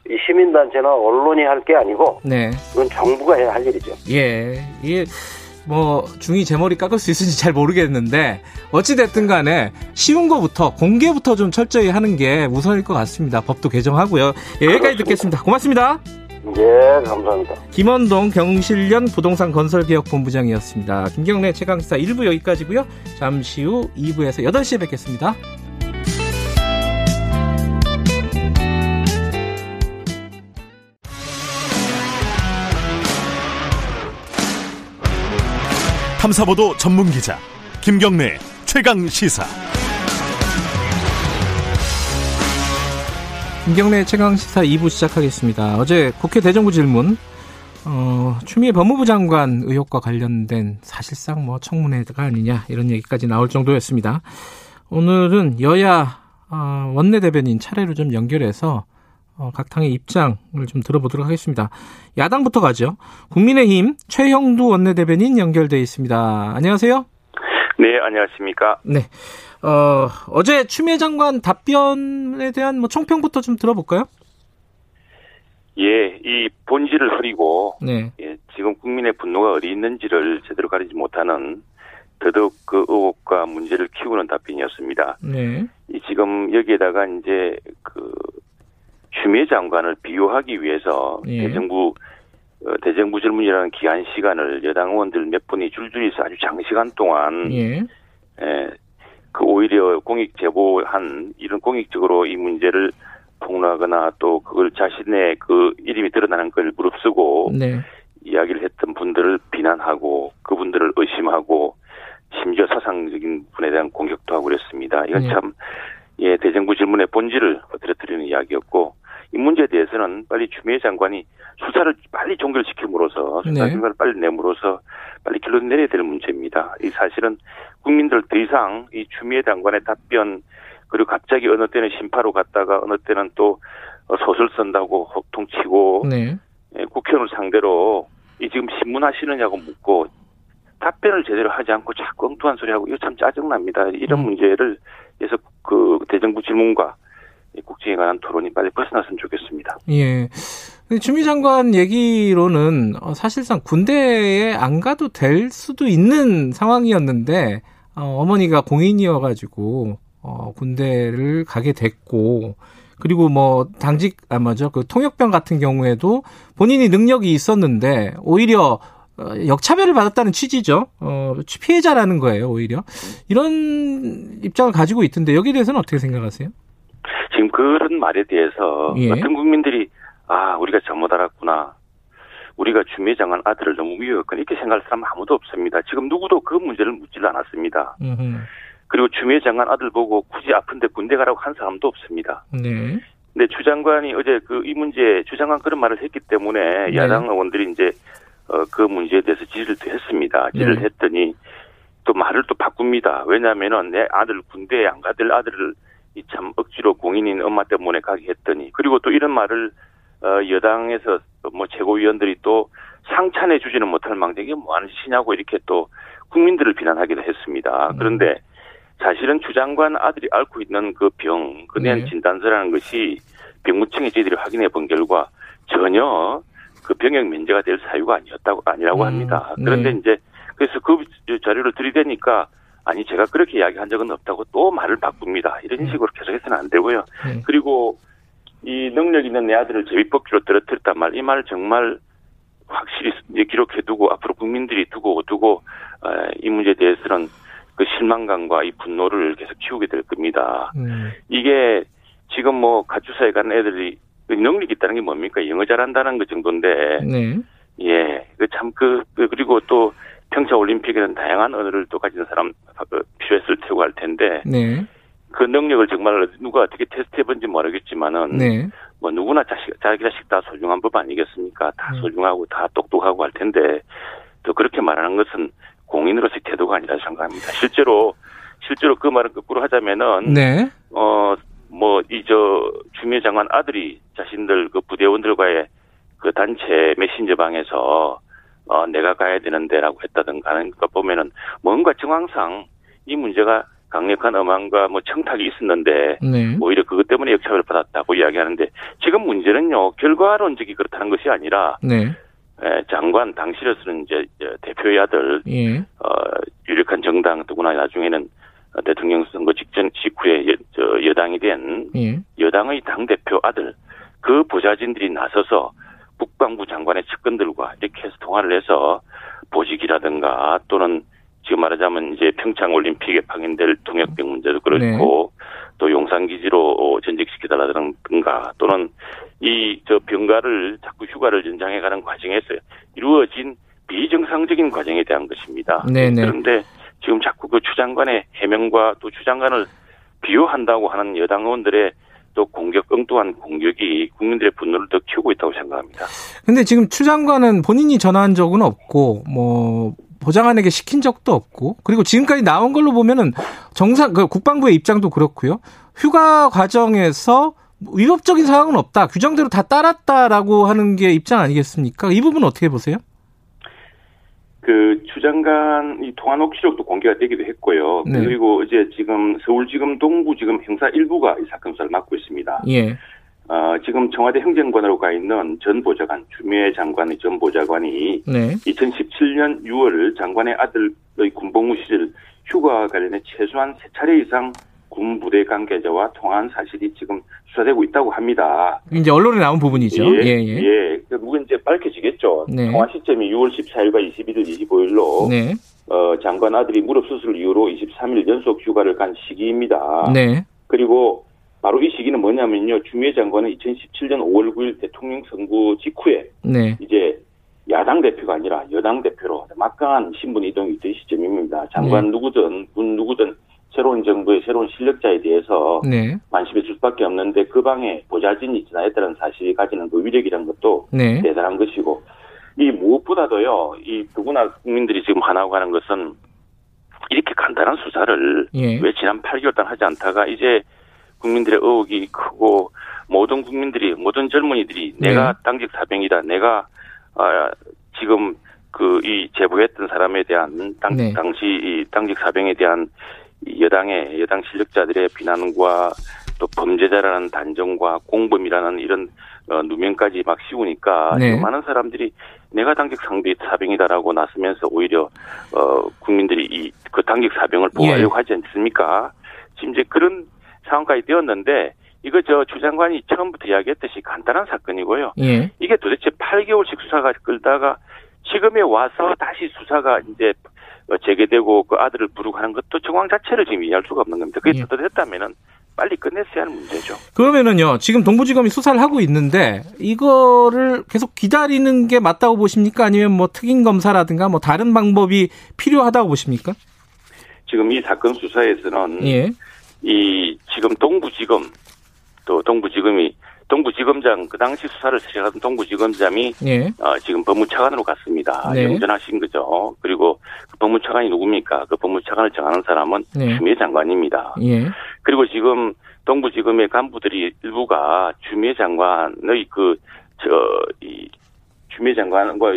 이 시민단체나 언론이 할 게 아니고 네. 이건 정부가 해야 할 일이죠. 예, 이게 뭐 중이 제 머리 깎을 수 있을지 잘 모르겠는데 어찌됐든 간에 쉬운 거부터 공개부터 좀 철저히 하는 게 우선일 것 같습니다. 법도 개정하고요. 예, 여기까지 듣겠습니다. 고맙습니다. 예, 감사합니다. 김원동 경실련 부동산 건설개혁본부장이었습니다. 김경래 최강시사 1부 여기까지고요. 잠시 후 2부에서 8시에 뵙겠습니다. 탐사보도 전문기자 김경래 최강시사. 김경래 최강시사 2부 시작하겠습니다. 어제 국회 대정부 질문, 추미애 법무부 장관 의혹과 관련된 사실상 뭐 청문회가 아니냐 이런 얘기까지 나올 정도였습니다. 오늘은 여야 원내대변인 차례로 좀 연결해서 각 당의 입장을 좀 들어보도록 하겠습니다. 야당부터 가죠. 국민의힘 최형두 원내대변인 연결돼 있습니다. 안녕하세요. 네, 안녕하십니까. 네. 어제 추미애 장관 답변에 대한 뭐 총평부터 좀 들어볼까요? 예, 이 본질을 흐리고 네. 예, 지금 국민의 분노가 어디 있는지를 제대로 가리지 못하는 더더욱 그 의혹과 문제를 키우는 답변이었습니다. 네. 이 지금 여기에다가 이제 그 추미애 장관을 비호하기 위해서 예. 대정부 질문이라는 기한 시간을 여당 의원들 몇 분이 줄줄이 아주 장시간 동안 예. 예, 그 오히려 공익 제보한 이런 공익적으로 이 문제를 폭로하거나 또 그걸 자신의 그 이름이 드러나는 걸 무릅쓰고 네. 이야기를 했던 분들을 비난하고 그분들을 의심하고 심지어 사상적인 분에 대한 공격도 하고 그랬습니다. 이건 네. 참 예, 대정부 질문의 본질을 흐트러뜨리는 이야기였고 이 문제에 대해서는 빨리 추미애 장관이 수사를 빨리 종결시킴으로써 수사 결과를 네. 빨리 내므로써 빨리 결론 내려야 될 문제입니다. 이 사실은 국민들 더 이상 이 추미애 장관의 답변 그리고 갑자기 어느 때는 심파로 갔다가 어느 때는 또 소설 쓴다고 호통치고 네. 국회의원을 상대로 이 지금 신문하시느냐고 묻고 답변을 제대로 하지 않고 자꾸 엉뚱한 소리하고 이거 참 짜증납니다. 이런 문제를 그래서 그 대정부 질문과 국정에 관한 토론이 빨리 벗어났으면 좋겠습니다. 예. 추미애 장관 얘기로는 사실상 군대에 안 가도 될 수도 있는 상황이었는데 어머니가 공인이어가지고 군대를 가게 됐고 그리고 뭐 당직 아마죠 그 통역병 같은 경우에도 본인이 능력이 있었는데 오히려 역차별을 받았다는 취지죠. 피해자라는 거예요, 오히려. 이런 입장을 가지고 있던데 여기에 대해서는 어떻게 생각하세요? 지금 그런 말에 대해서 예. 같은 국민들이 아, 우리가 잘못 알았구나. 우리가 추미애 장관 아들을 너무 미워했거나 이렇게 생각할 사람은 아무도 없습니다. 지금 누구도 그 문제를 묻질 않았습니다. 그리고 추미애 장관 아들 보고 굳이 아픈데 군대 가라고 한 사람도 없습니다. 네. 근데 추 장관이 어제 그 이 문제, 추 장관 그런 말을 했기 때문에 네. 야당 의원들이 이제 그 문제에 대해서 질의를 또 했습니다. 질의를 네. 했더니 또 말을 또 바꿉니다. 왜냐면은 내 아들 군대에 안 가들 아들을 이 참 억지로 공인인 엄마 때문에 가게 했더니 그리고 또 이런 말을 여당에서 뭐 최고위원들이 또 상찬해 주지는 못할 망정이 뭐 하는 짓이냐고 이렇게 또 국민들을 비난하기도 했습니다. 그런데 사실은 추 장관 아들이 앓고 있는 그 병, 그에 대한 네. 진단서라는 것이 병무청이 저희들이 확인해 본 결과 전혀 그 병역 면제가 될 사유가 아니라고 합니다. 그런데 네. 이제 그래서 그 자료를 들이대니까 아니 제가 그렇게 이야기한 적은 없다고 또 말을 바꿉니다. 이런 식으로 계속해서는 안 되고요. 네. 그리고 이 능력 있는 내 아들을 제비뽑기로 떨어뜨렸단 말, 이 말을 정말 확실히 기록해두고 앞으로 국민들이 두고 이 문제에 대해서는 그 실망감과 이 분노를 계속 키우게 될 겁니다. 이게 지금 뭐 가출사에 가는 애들이 능력이 있다는 게 뭡니까? 영어 잘한다는 것 정도인데, 네. 예, 참 그리고 또 평창올림픽에는 다양한 언어를 또 가진 사람 필요했을 테고 할 텐데, 네. 그 능력을 정말 누가 어떻게 테스트해본지 모르겠지만은, 네. 뭐 누구나 자기 자식 다 소중한 법 아니겠습니까? 다 소중하고 다 똑똑하고 할 텐데, 또 그렇게 말하는 것은 공인으로서의 태도가 아니라 생각합니다. 실제로 그 말을 거꾸로 하자면은, 네. 추미애 장관 아들이 자신들 그 부대원들과의 그 단체 메신저방에서 내가 가야 되는데라고 했다든가 하는 것 보면은 뭔가 정황상 이 문제가 강력한 엄한과 뭐 청탁이 있었는데 네. 오히려 그것 때문에 역차별을 받았다고 이야기하는데 지금 문제는요 결과론적이 그렇다는 것이 아니라 네. 장관 당시로서는 이제 대표의 아들 예. 유력한 정당 누구나 나중에는 대통령 선거 직전 직후에 여당이 된 예. 여당의 당대표 아들 그 보좌진들이 나서서 국방부 장관의 측근들과 이렇게 해서 통화를 해서 보직이라든가 또는 지금 말하자면 이제 평창올림픽에 방인될 동역병 문제도 그렇고 네. 또 용산기지로 전직시키달라든가 또는 이 저 병가를 자꾸 휴가를 연장해가는 과정에서 이루어진 비정상적인 과정에 대한 것입니다. 네네. 그런데 지금 자꾸 그 추 장관의 해명과 또 추 장관을 비호한다고 하는 여당 의원들의 또 엉뚱한 공격이 국민들의 분노를 더 키우고 있다고 생각합니다. 그런데 지금 추 장관은 본인이 전화한 적은 없고 뭐 보좌관에게 시킨 적도 없고 그리고 지금까지 나온 걸로 보면은 국방부의 입장도 그렇고요. 휴가 과정에서 위법적인 상황은 없다. 규정대로 다 따랐다라고 하는 게 입장 아니겠습니까? 이 부분 어떻게 보세요? 그 추 장관 이 통화 녹취록도 공개가 되기도 했고요. 네. 그리고 이제 지금 서울지검 동부 지금 형사 1부가 이 사건 수사를 맡고 있습니다. 예. 지금 청와대 행정관으로 가 있는 전 보좌관, 추미애 장관의 전 보좌관이 네. 2017년 6월 장관의 아들의 군복무 시절 휴가와 관련해 최소한 3차례 이상 군부대 관계자와 통화한 사실이 지금 수사되고 있다고 합니다. 이제 언론에 나온 부분이죠. 예. 예. 그건 이제 밝혀지겠죠. 네. 통화 시점이 6월 14일과 21일, 25일로 네. 장관 아들이 무릎 수술 이후로 23일 연속 휴가를 간 시기입니다. 네. 그리고 바로 이 시기는 뭐냐면요. 추미애 장관은 2017년 5월 9일 대통령 선거 직후에 네. 이제 야당 대표가 아니라 여당 대표로 막강한 신분 이동이 있던 시점입니다. 장관 네. 누구든 군 누구든 새로운 정부의 새로운 실력자에 대해서 네. 만심에 줄 수밖에 없는데 그 방에 보좌진이 지나했다는 사실이 가지는 그 위력이라는 것도 네. 대단한 것이고 이 무엇보다도요. 이 누구나 국민들이 지금 화나고 하는 것은 이렇게 간단한 수사를 네. 왜 지난 8개월 동안 하지 않다가 이제 국민들의 의혹이 크고 모든 국민들이 모든 젊은이들이 네. 내가 당직 사병이다. 내가 지금 그 이 제보했던 사람에 대한 네. 당시 이 당직 사병에 대한 여당 실력자들의 비난과 또 범죄자라는 단정과 공범이라는 이런 누명까지 막 씌우니까 네. 많은 사람들이 내가 당직 사병이다라고 나서면서 오히려 국민들이 이 그 당직 사병을 보호하려고 예. 하지 않습니까? 지금 이제 그런 상황까지 되었는데 이거 추 장관이 처음부터 이야기했듯이 간단한 사건이고요. 예. 이게 도대체 8개월씩 수사가 끌다가 지금에 와서 다시 수사가 이제 재개되고 그 아들을 부르가는 것도 정황 자체를 지금 이해할 수가 없는 겁니다. 그게 떳떳했다면은 빨리 끝냈어야 하는 문제죠. 그러면은요, 지금 동부지검이 수사를 하고 있는데 이거를 계속 기다리는 게 맞다고 보십니까? 아니면 뭐 특임 검사라든가 뭐 다른 방법이 필요하다고 보십니까? 지금 이 사건 수사에서는 이 지금 동부지검 또 동부지검이 동부지검장 그 당시 수사를 실시하던 동부지검장이 지금 법무차관으로 갔습니다. 영전하신 거죠. 그리고 그 법무차관이 누굽니까? 그 법무차관을 정하는 사람은 추미애 장관입니다. 그리고 지금 동부지검의 간부들이 일부가 추미애 장관의 그 추미애 장관과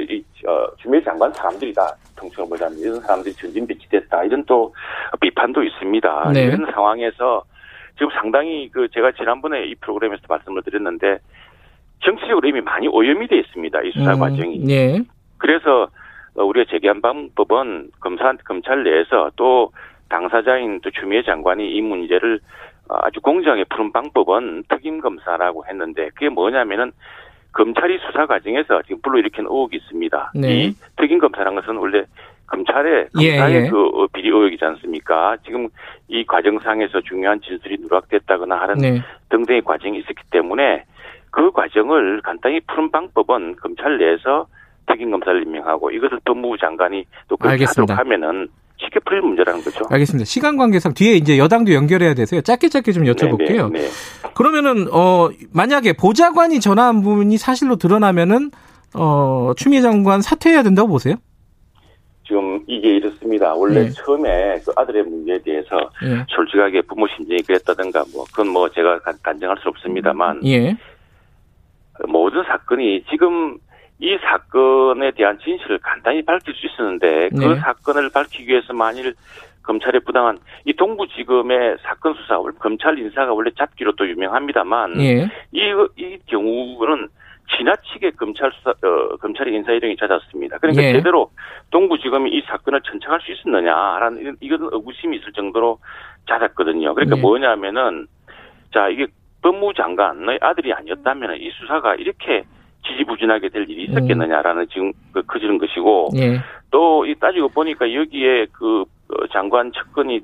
추미애 장관 사람들이 다 통칭을 보자면 이런 사람들이 전진 배치됐다 이런 또 비판도 있습니다. 이런 상황에서. 지금 상당히 그 제가 지난번에 이 프로그램에서 말씀을 드렸는데 정치적으로 이미 많이 오염이 되어 있습니다. 이 수사 과정이. 그래서 우리가 제기한 방법은 검찰 내에서 또 당사자인 또 추미애 장관이 이 문제를 아주 공정하게 푸는 방법은 특임검사라고 했는데 그게 뭐냐면은 검찰이 수사 과정에서 지금 불러일으킨 의혹이 있습니다. 이 특임검사라는 것은 원래 검사의 그 비리 의혹이지 않습니까? 지금 이 과정상에서 중요한 진술이 누락됐다거나 하는 등등의 과정이 있었기 때문에 그 과정을 간단히 푸는 방법은 검찰 내에서 특임검사를 임명하고 이것을 법무부 장관이 또 그렇게 하도록 하면은 쉽게 풀릴 문제라는 거죠. 알겠습니다. 시간 관계상 뒤에 이제 여당도 연결해야 돼서요. 짧게 좀 여쭤볼게요. 그러면은 만약에 보좌관이 전화한 부분이 사실로 드러나면은 추미애 장관 사퇴해야 된다고 보세요? 지금 이게 이렇습니다. 원래 처음에 그 아들의 문제에 대해서 솔직하게 부모 심정이 그랬다든가 뭐 그건 뭐 제가 단정할 수 없습니다만 모든 사건이 지금 이 사건에 대한 진실을 간단히 밝힐 수 있었는데 그 사건을 밝히기 위해서 만일 검찰의 부당한 이 동부지검의 사건 수사 검찰 인사가 원래 잡기로 또 유명합니다만 이 경우는 지나치게 검찰의 인사 이동이 잦았습니다. 그러니까 제대로 동부지검이 이 사건을 천착할 수 있었느냐라는 이건 의구심이 있을 정도로 잦았거든요. 그러니까 뭐냐면은 자 이게 법무부 장관의 아들이 아니었다면 이 수사가 이렇게 지지부진하게 될 일이 있었겠느냐라는 지금 커지는 것이고 또 이 따지고 보니까 여기에 그 장관 측근이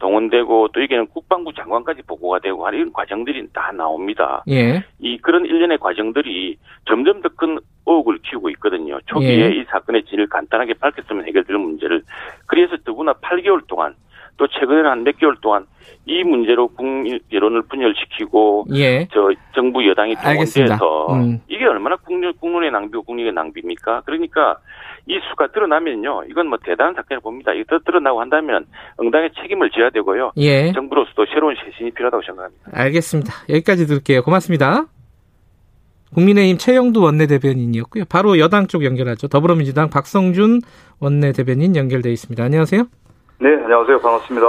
동원되고 또 이게는 국방부 장관까지 보고가 되고 하는 이런 과정들이 다 나옵니다. 이 그런 일련의 과정들이 점점 더 큰 의혹을 키우고 있거든요. 초기에 이 사건의 진을 간단하게 밝혔으면 해결될 문제를. 그래서 더구나 8개월 동안 또 최근에는 한 몇 개월 동안 이 문제로 국민 여론을 분열시키고 저 정부 여당이 동원돼서 이게 얼마나 국론의 낭비고 국익의 낭비입니까? 그러니까 이 수가 드러나면요. 이건 뭐 대단한 사건을 봅니다. 이거 드러나고 한다면 응당의 책임을 져야 되고요. 정부로서도 새로운 쇄신이 필요하다고 생각합니다. 알겠습니다. 여기까지 들을게요. 고맙습니다. 국민의힘 최형두 원내대변인이었고요. 바로 여당 쪽 연결하죠. 더불어민주당 박성준 원내대변인 연결되어 있습니다. 안녕하세요. 네, 안녕하세요. 반갑습니다.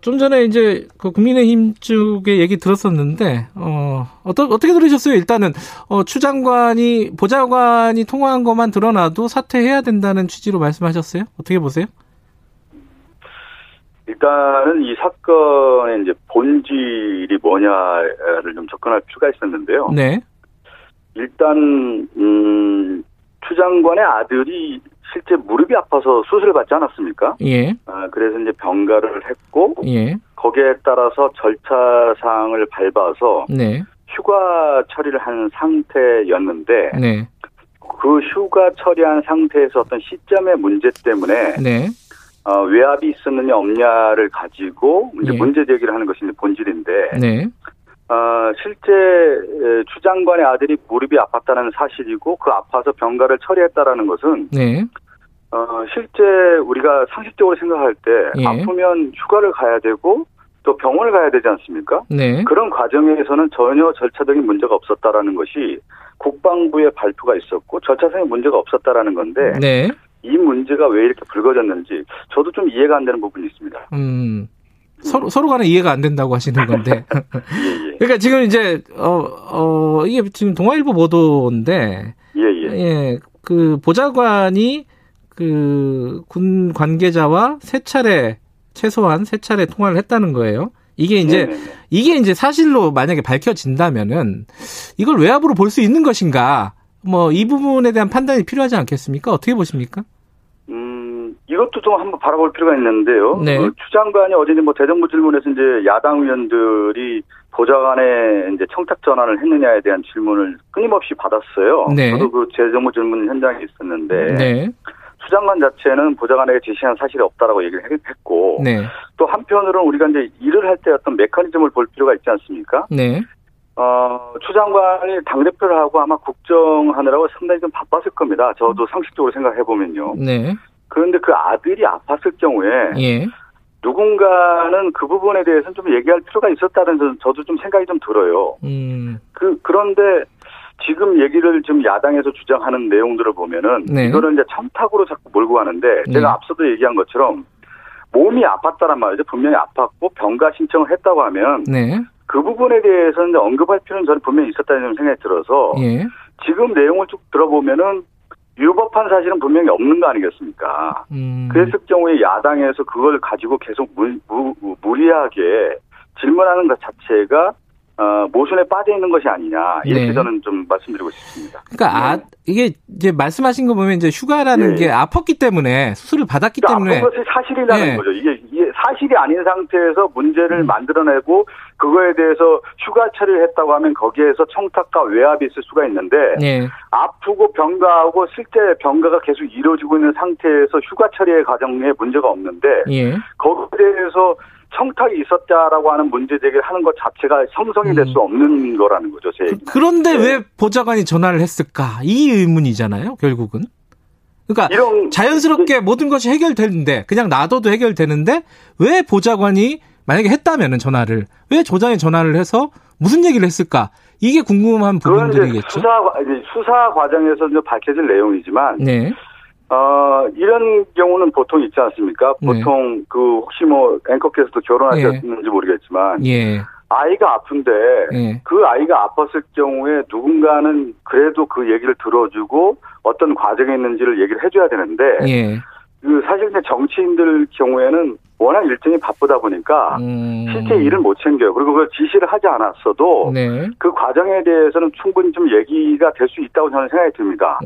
좀 전에 이제 그 국민의힘 쪽에 얘기 들었었는데, 어떻게 들으셨어요? 일단은, 추 장관이, 보좌관이 통화한 것만 드러나도 사퇴해야 된다는 취지로 말씀하셨어요? 어떻게 보세요? 일단은 이 사건의 이제 본질이 뭐냐를 좀 접근할 필요가 있었는데요. 일단, 추 장관의 아들이 실제 무릎이 아파서 수술을 받지 않았습니까? 그래서 이제 병가를 했고 거기에 따라서 절차상을 밟아서 휴가 처리를 한 상태였는데 그 휴가 처리한 상태에서 어떤 시점의 문제 때문에 외압이 있었느냐 없냐를 가지고 이제 문제 제기를 하는 것이 이제 본질인데 실제 추 장관의 아들이 무릎이 아팠다는 사실이고 그 아파서 병가를 처리했다라는 것은 실제 우리가 상식적으로 생각할 때 아프면 휴가를 가야 되고 또 병원을 가야 되지 않습니까? 그런 과정에서는 전혀 절차적인 문제가 없었다라는 것이 국방부의 발표가 있었고 절차상의 문제가 없었다라는 건데 이 문제가 왜 이렇게 불거졌는지 저도 좀 이해가 안 되는 부분이 있습니다. 서로 간에 이해가 안 된다고 하시는 건데. 그러니까 지금 이제, 이게 지금 동아일보 보도인데. 그 보좌관이 그 군 관계자와 최소한 세 차례 통화를 했다는 거예요. 이게 이제, 이게 이제 사실로 만약에 밝혀진다면은 이걸 외압으로 볼 수 있는 것인가. 뭐 이 부분에 대한 판단이 필요하지 않겠습니까? 어떻게 보십니까? 이것도 좀 한번 바라볼 필요가 있는데요. 네. 추 장관이 어제 뭐 대정부 질문에서 이제 야당 의원들이 보좌관의 이제 청탁 전환을 했느냐에 대한 질문을 끊임없이 받았어요. 네. 저도 그 대정부 질문 현장에 있었는데. 네. 추 장관 자체는 보좌관에게 지시한 사실이 없다라고 얘기를 했고. 네. 또 한편으로는 우리가 이제 일을 할 때 어떤 메커니즘을 볼 필요가 있지 않습니까? 네. 추 장관이 당대표를 하고 아마 국정하느라고 상당히 좀 바빴을 겁니다. 저도 상식적으로 생각해보면요. 네. 그런데 그 아들이 아팠을 경우에 예. 누군가는 그 부분에 대해서는 좀 얘기할 필요가 있었다는 저도 좀 생각이 좀 들어요. 그런데 지금 얘기를 지금 야당에서 주장하는 내용들을 보면은 네. 이거는 이제 청탁으로 자꾸 몰고 가는데 네. 제가 앞서도 얘기한 것처럼 몸이 아팠다란 말이죠. 분명히 아팠고 병가 신청을 했다고 하면 네. 그 부분에 대해서는 언급할 필요는 저는 분명히 있었다는 생각이 들어서 예. 지금 내용을 쭉 들어보면은 유법한 사실은 분명히 없는 거 아니겠습니까? 그랬을 경우에 야당에서 그걸 가지고 계속 무리하게 질문하는 것 자체가 모순에 빠져 있는 것이 아니냐 이렇게 네. 저는 좀 말씀드리고 싶습니다. 그러니까 네. 이게 이제 말씀하신 거 보면 이제 휴가라는 네. 게 아팠기 때문에 수술을 받았기 그러니까 때문에 아픈 것이 사실이라는 네. 거죠. 이게 사실이 아닌 상태에서 문제를 만들어내고 그거에 대해서 휴가 처리를 했다고 하면 거기에서 청탁과 외압이 있을 수가 있는데 네. 아프고 병가하고 실제 병가가 계속 이루어지고 있는 상태에서 휴가 처리의 과정에 문제가 없는데 네. 거기에 대해서 청탁이 있었다라고 하는 문제 제기를 하는 것 자체가 성성이 될 수 없는 거라는 거죠. 제 얘기는. 그런데 네. 왜 보좌관이 전화를 했을까? 이 의문이잖아요. 결국은. 그러니까 이런, 자연스럽게 모든 것이 해결되는데 그냥 놔둬도 해결되는데 왜 보좌관이 만약에 했다면 전화를 왜 조장이 전화를 해서 무슨 얘기를 했을까? 이게 궁금한 부분들이겠죠. 수사 과정에서 밝혀질 내용이지만 네. 이런 경우는 보통 있지 않습니까? 보통 네. 그 혹시 뭐 앵커께서도 결혼하셨는지 예. 모르겠지만 예. 아이가 아픈데 예. 그 아이가 아팠을 경우에 누군가는 그래도 그 얘기를 들어주고 어떤 과정이 있는지를 얘기를 해줘야 되는데 예. 그 사실 이제 정치인들 경우에는 워낙 일정이 바쁘다 보니까 실제 일을 못 챙겨요. 그리고 그걸 지시를 하지 않았어도 네. 그 과정에 대해서는 충분히 좀 얘기가 될 수 있다고 저는 생각이 듭니다.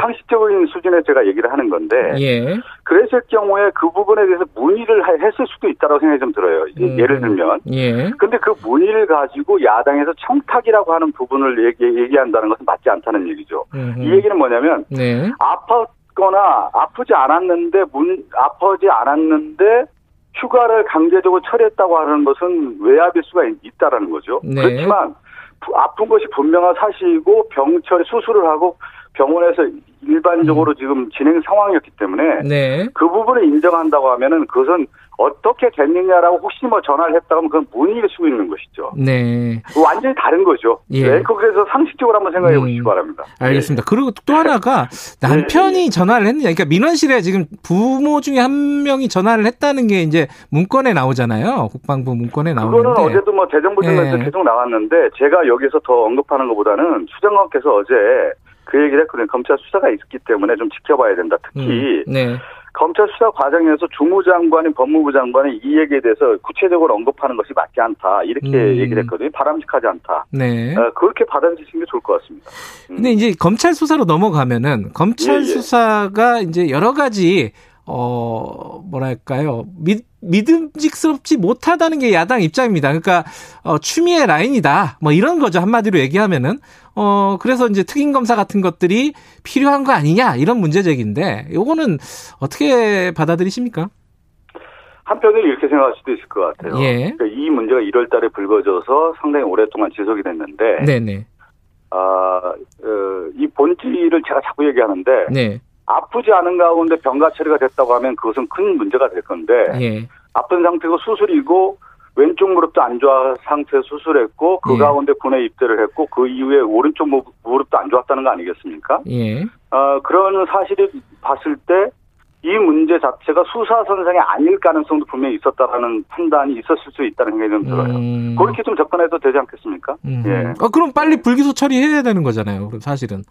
상식적인 수준에 제가 얘기를 하는 건데 예. 그랬을 경우에 그 부분에 대해서 문의를 했을 수도 있다고 생각이 좀 들어요. 예를 들면. 그런데 예. 그 문의를 가지고 야당에서 청탁이라고 하는 부분을 얘기한다는 것은 맞지 않다는 얘기죠. 이 얘기는 뭐냐면 네. 아프지 않았는데 휴가를 강제적으로 처리했다고 하는 것은 외압일 수가 있다라는 거죠. 네. 그렇지만 아픈 것이 분명한 사실이고 병철 수술을 하고 병원에서 일반적으로 지금 진행 상황이었기 때문에 네. 그 부분을 인정한다고 하면은 그것은 어떻게 됐느냐라고 혹시 뭐 전화를 했다고 하면 그건 문의를 쓰고 있는 것이죠. 네. 완전히 다른 거죠. 예. 네. 그래서 상식적으로 한번 생각해 보시기 바랍니다. 알겠습니다. 네. 그리고 또 하나가 남편이 네. 전화를 했느냐. 그러니까 민원실에 지금 부모 중에 한 명이 전화를 했다는 게 이제 문건에 나오잖아요. 국방부 문건에 나오는데. 그거는 어제도 뭐 대정부 질문에서 네. 계속 나왔는데 제가 여기서 더 언급하는 것보다는 추 장관께서 어제 그 얘기를 했거든요. 검찰 수사가 있기 때문에 좀 지켜봐야 된다. 특히 네. 검찰 수사 과정에서 주무장관이 법무부 장관이 이 얘기에 대해서 구체적으로 언급하는 것이 맞지 않다. 이렇게 얘기를 했거든요. 바람직하지 않다. 네. 그렇게 받아들이시는 게 좋을 것 같습니다. 근데 이제 검찰 수사로 넘어가면은 검찰 예, 수사가 이제 여러 가지 뭐랄까요? 믿음직스럽지 못하다는 게 야당 입장입니다. 그러니까 추미애 라인이다. 뭐 이런 거죠. 한마디로 얘기하면은 그래서 이제 특임 검사 같은 것들이 필요한 거 아니냐 이런 문제 제기인데 요거는 어떻게 받아들이십니까? 한편으로 이렇게 생각할 수도 있을 것 같아요. 예. 그러니까 이 문제가 1월 달에 불거져서 상당히 오랫동안 지속이 됐는데 네네. 이 본질을 제가 자꾸 얘기하는데 네. 아프지 않은 가운데 병가 처리가 됐다고 하면 그것은 큰 문제가 될 건데 예. 아픈 상태고 수술이고 왼쪽 무릎도 안 좋아 상태에서 수술했고 그 예. 가운데 군에 입대를 했고 그 이후에 오른쪽 무릎도 안 좋았다는 거 아니겠습니까? 예. 그런 사실을 봤을 때 이 문제 자체가 수사 선상에 아닐 가능성도 분명히 있었다라는 판단이 있었을 수 있다는 생각이 좀 들어요. 그렇게 좀 접근해도 되지 않겠습니까? 예. 그럼 빨리 불기소 처리해야 되는 거잖아요. 그럼 사실은.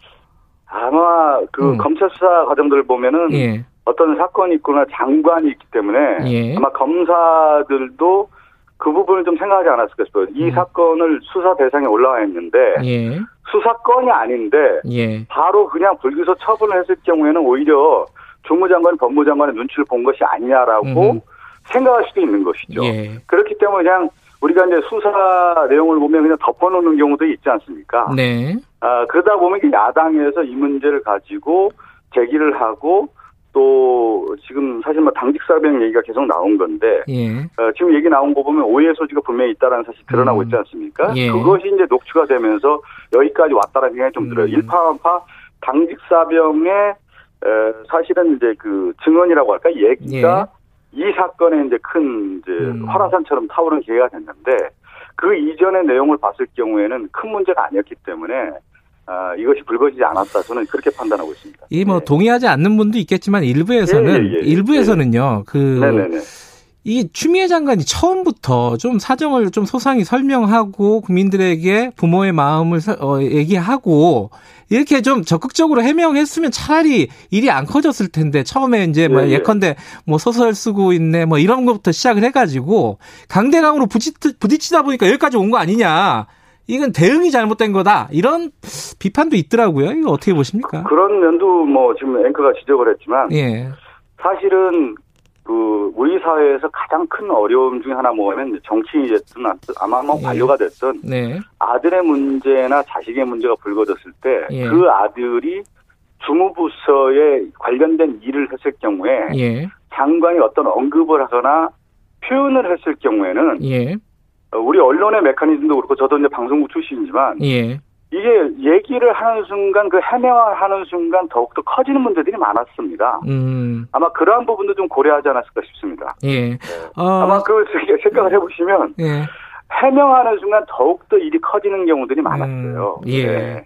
아마 그 검찰 수사 과정들을 보면은 예. 어떤 사건이 있거나 장관이 있기 때문에 예. 아마 검사들도 그 부분을 좀 생각하지 않았을까 싶어요. 이 사건을 수사 대상에 올라와 있는데 예. 수사건이 아닌데 예. 바로 그냥 불기소 처분을 했을 경우에는 오히려 주무장관, 법무장관의 눈치를 본 것이 아니냐라고 생각할 수도 있는 것이죠. 예. 그렇기 때문에 그냥 우리가 이제 수사 내용을 보면 그냥 덮어놓는 경우도 있지 않습니까? 네. 아, 그러다 보면 야당에서 이 문제를 가지고 제기를 하고 또 지금 사실 뭐 당직사병 얘기가 계속 나온 건데 예. 지금 얘기 나온 거 보면 오해 소지가 분명히 있다라는 사실 드러나고 있지 않습니까? 예. 그것이 이제 녹취가 되면서 여기까지 왔다라는 생각이 좀 들어요. 일파만파 당직사병의 사실은 이제 그 증언이라고 할까 얘기가 예. 이 사건에 이제 큰 이제 화라산처럼 타오른 기회가 됐는데 그 이전의 내용을 봤을 경우에는 큰 문제가 아니었기 때문에 이것이 불거지지 않았다 저는 그렇게 판단하고 있습니다. 이 뭐 네. 동의하지 않는 분도 있겠지만 일부에서는 예, 예, 예. 일부에서는요. 예. 그 이 추미애 장관이 처음부터 좀 사정을 좀 소상히 설명하고 국민들에게 부모의 마음을 얘기하고 이렇게 좀 적극적으로 해명했으면 차라리 일이 안 커졌을 텐데 처음에 이제 뭐 예컨대 뭐 소설 쓰고 있네 뭐 이런 것부터 시작을 해가지고 강대강으로 부딪히다 보니까 여기까지 온 거 아니냐. 이건 대응이 잘못된 거다. 이런 비판도 있더라고요. 이거 어떻게 보십니까? 그런 면도 뭐 지금 앵커가 지적을 했지만 예. 사실은 그 우리 사회에서 가장 큰 어려움 중에 하나 뭐냐면 정치인이 됐든 아마 뭐 관료가 됐든 네. 아들의 문제나 자식의 문제가 불거졌을 때 그 예. 아들이 주무부서에 관련된 일을 했을 경우에 예. 장관이 어떤 언급을 하거나 표현을 했을 경우에는 예. 우리 언론의 메커니즘도 그렇고 저도 이제 방송국 출신이지만 예. 이게 얘기를 하는 순간 그 해명하는 순간 더욱더 커지는 문제들이 많았습니다. 아마 그러한 부분도 좀 고려하지 않았을까 싶습니다. 예. 아마 그걸 생각을 해보시면 예. 해명하는 순간 더욱더 일이 커지는 경우들이 많았어요. 예. 네.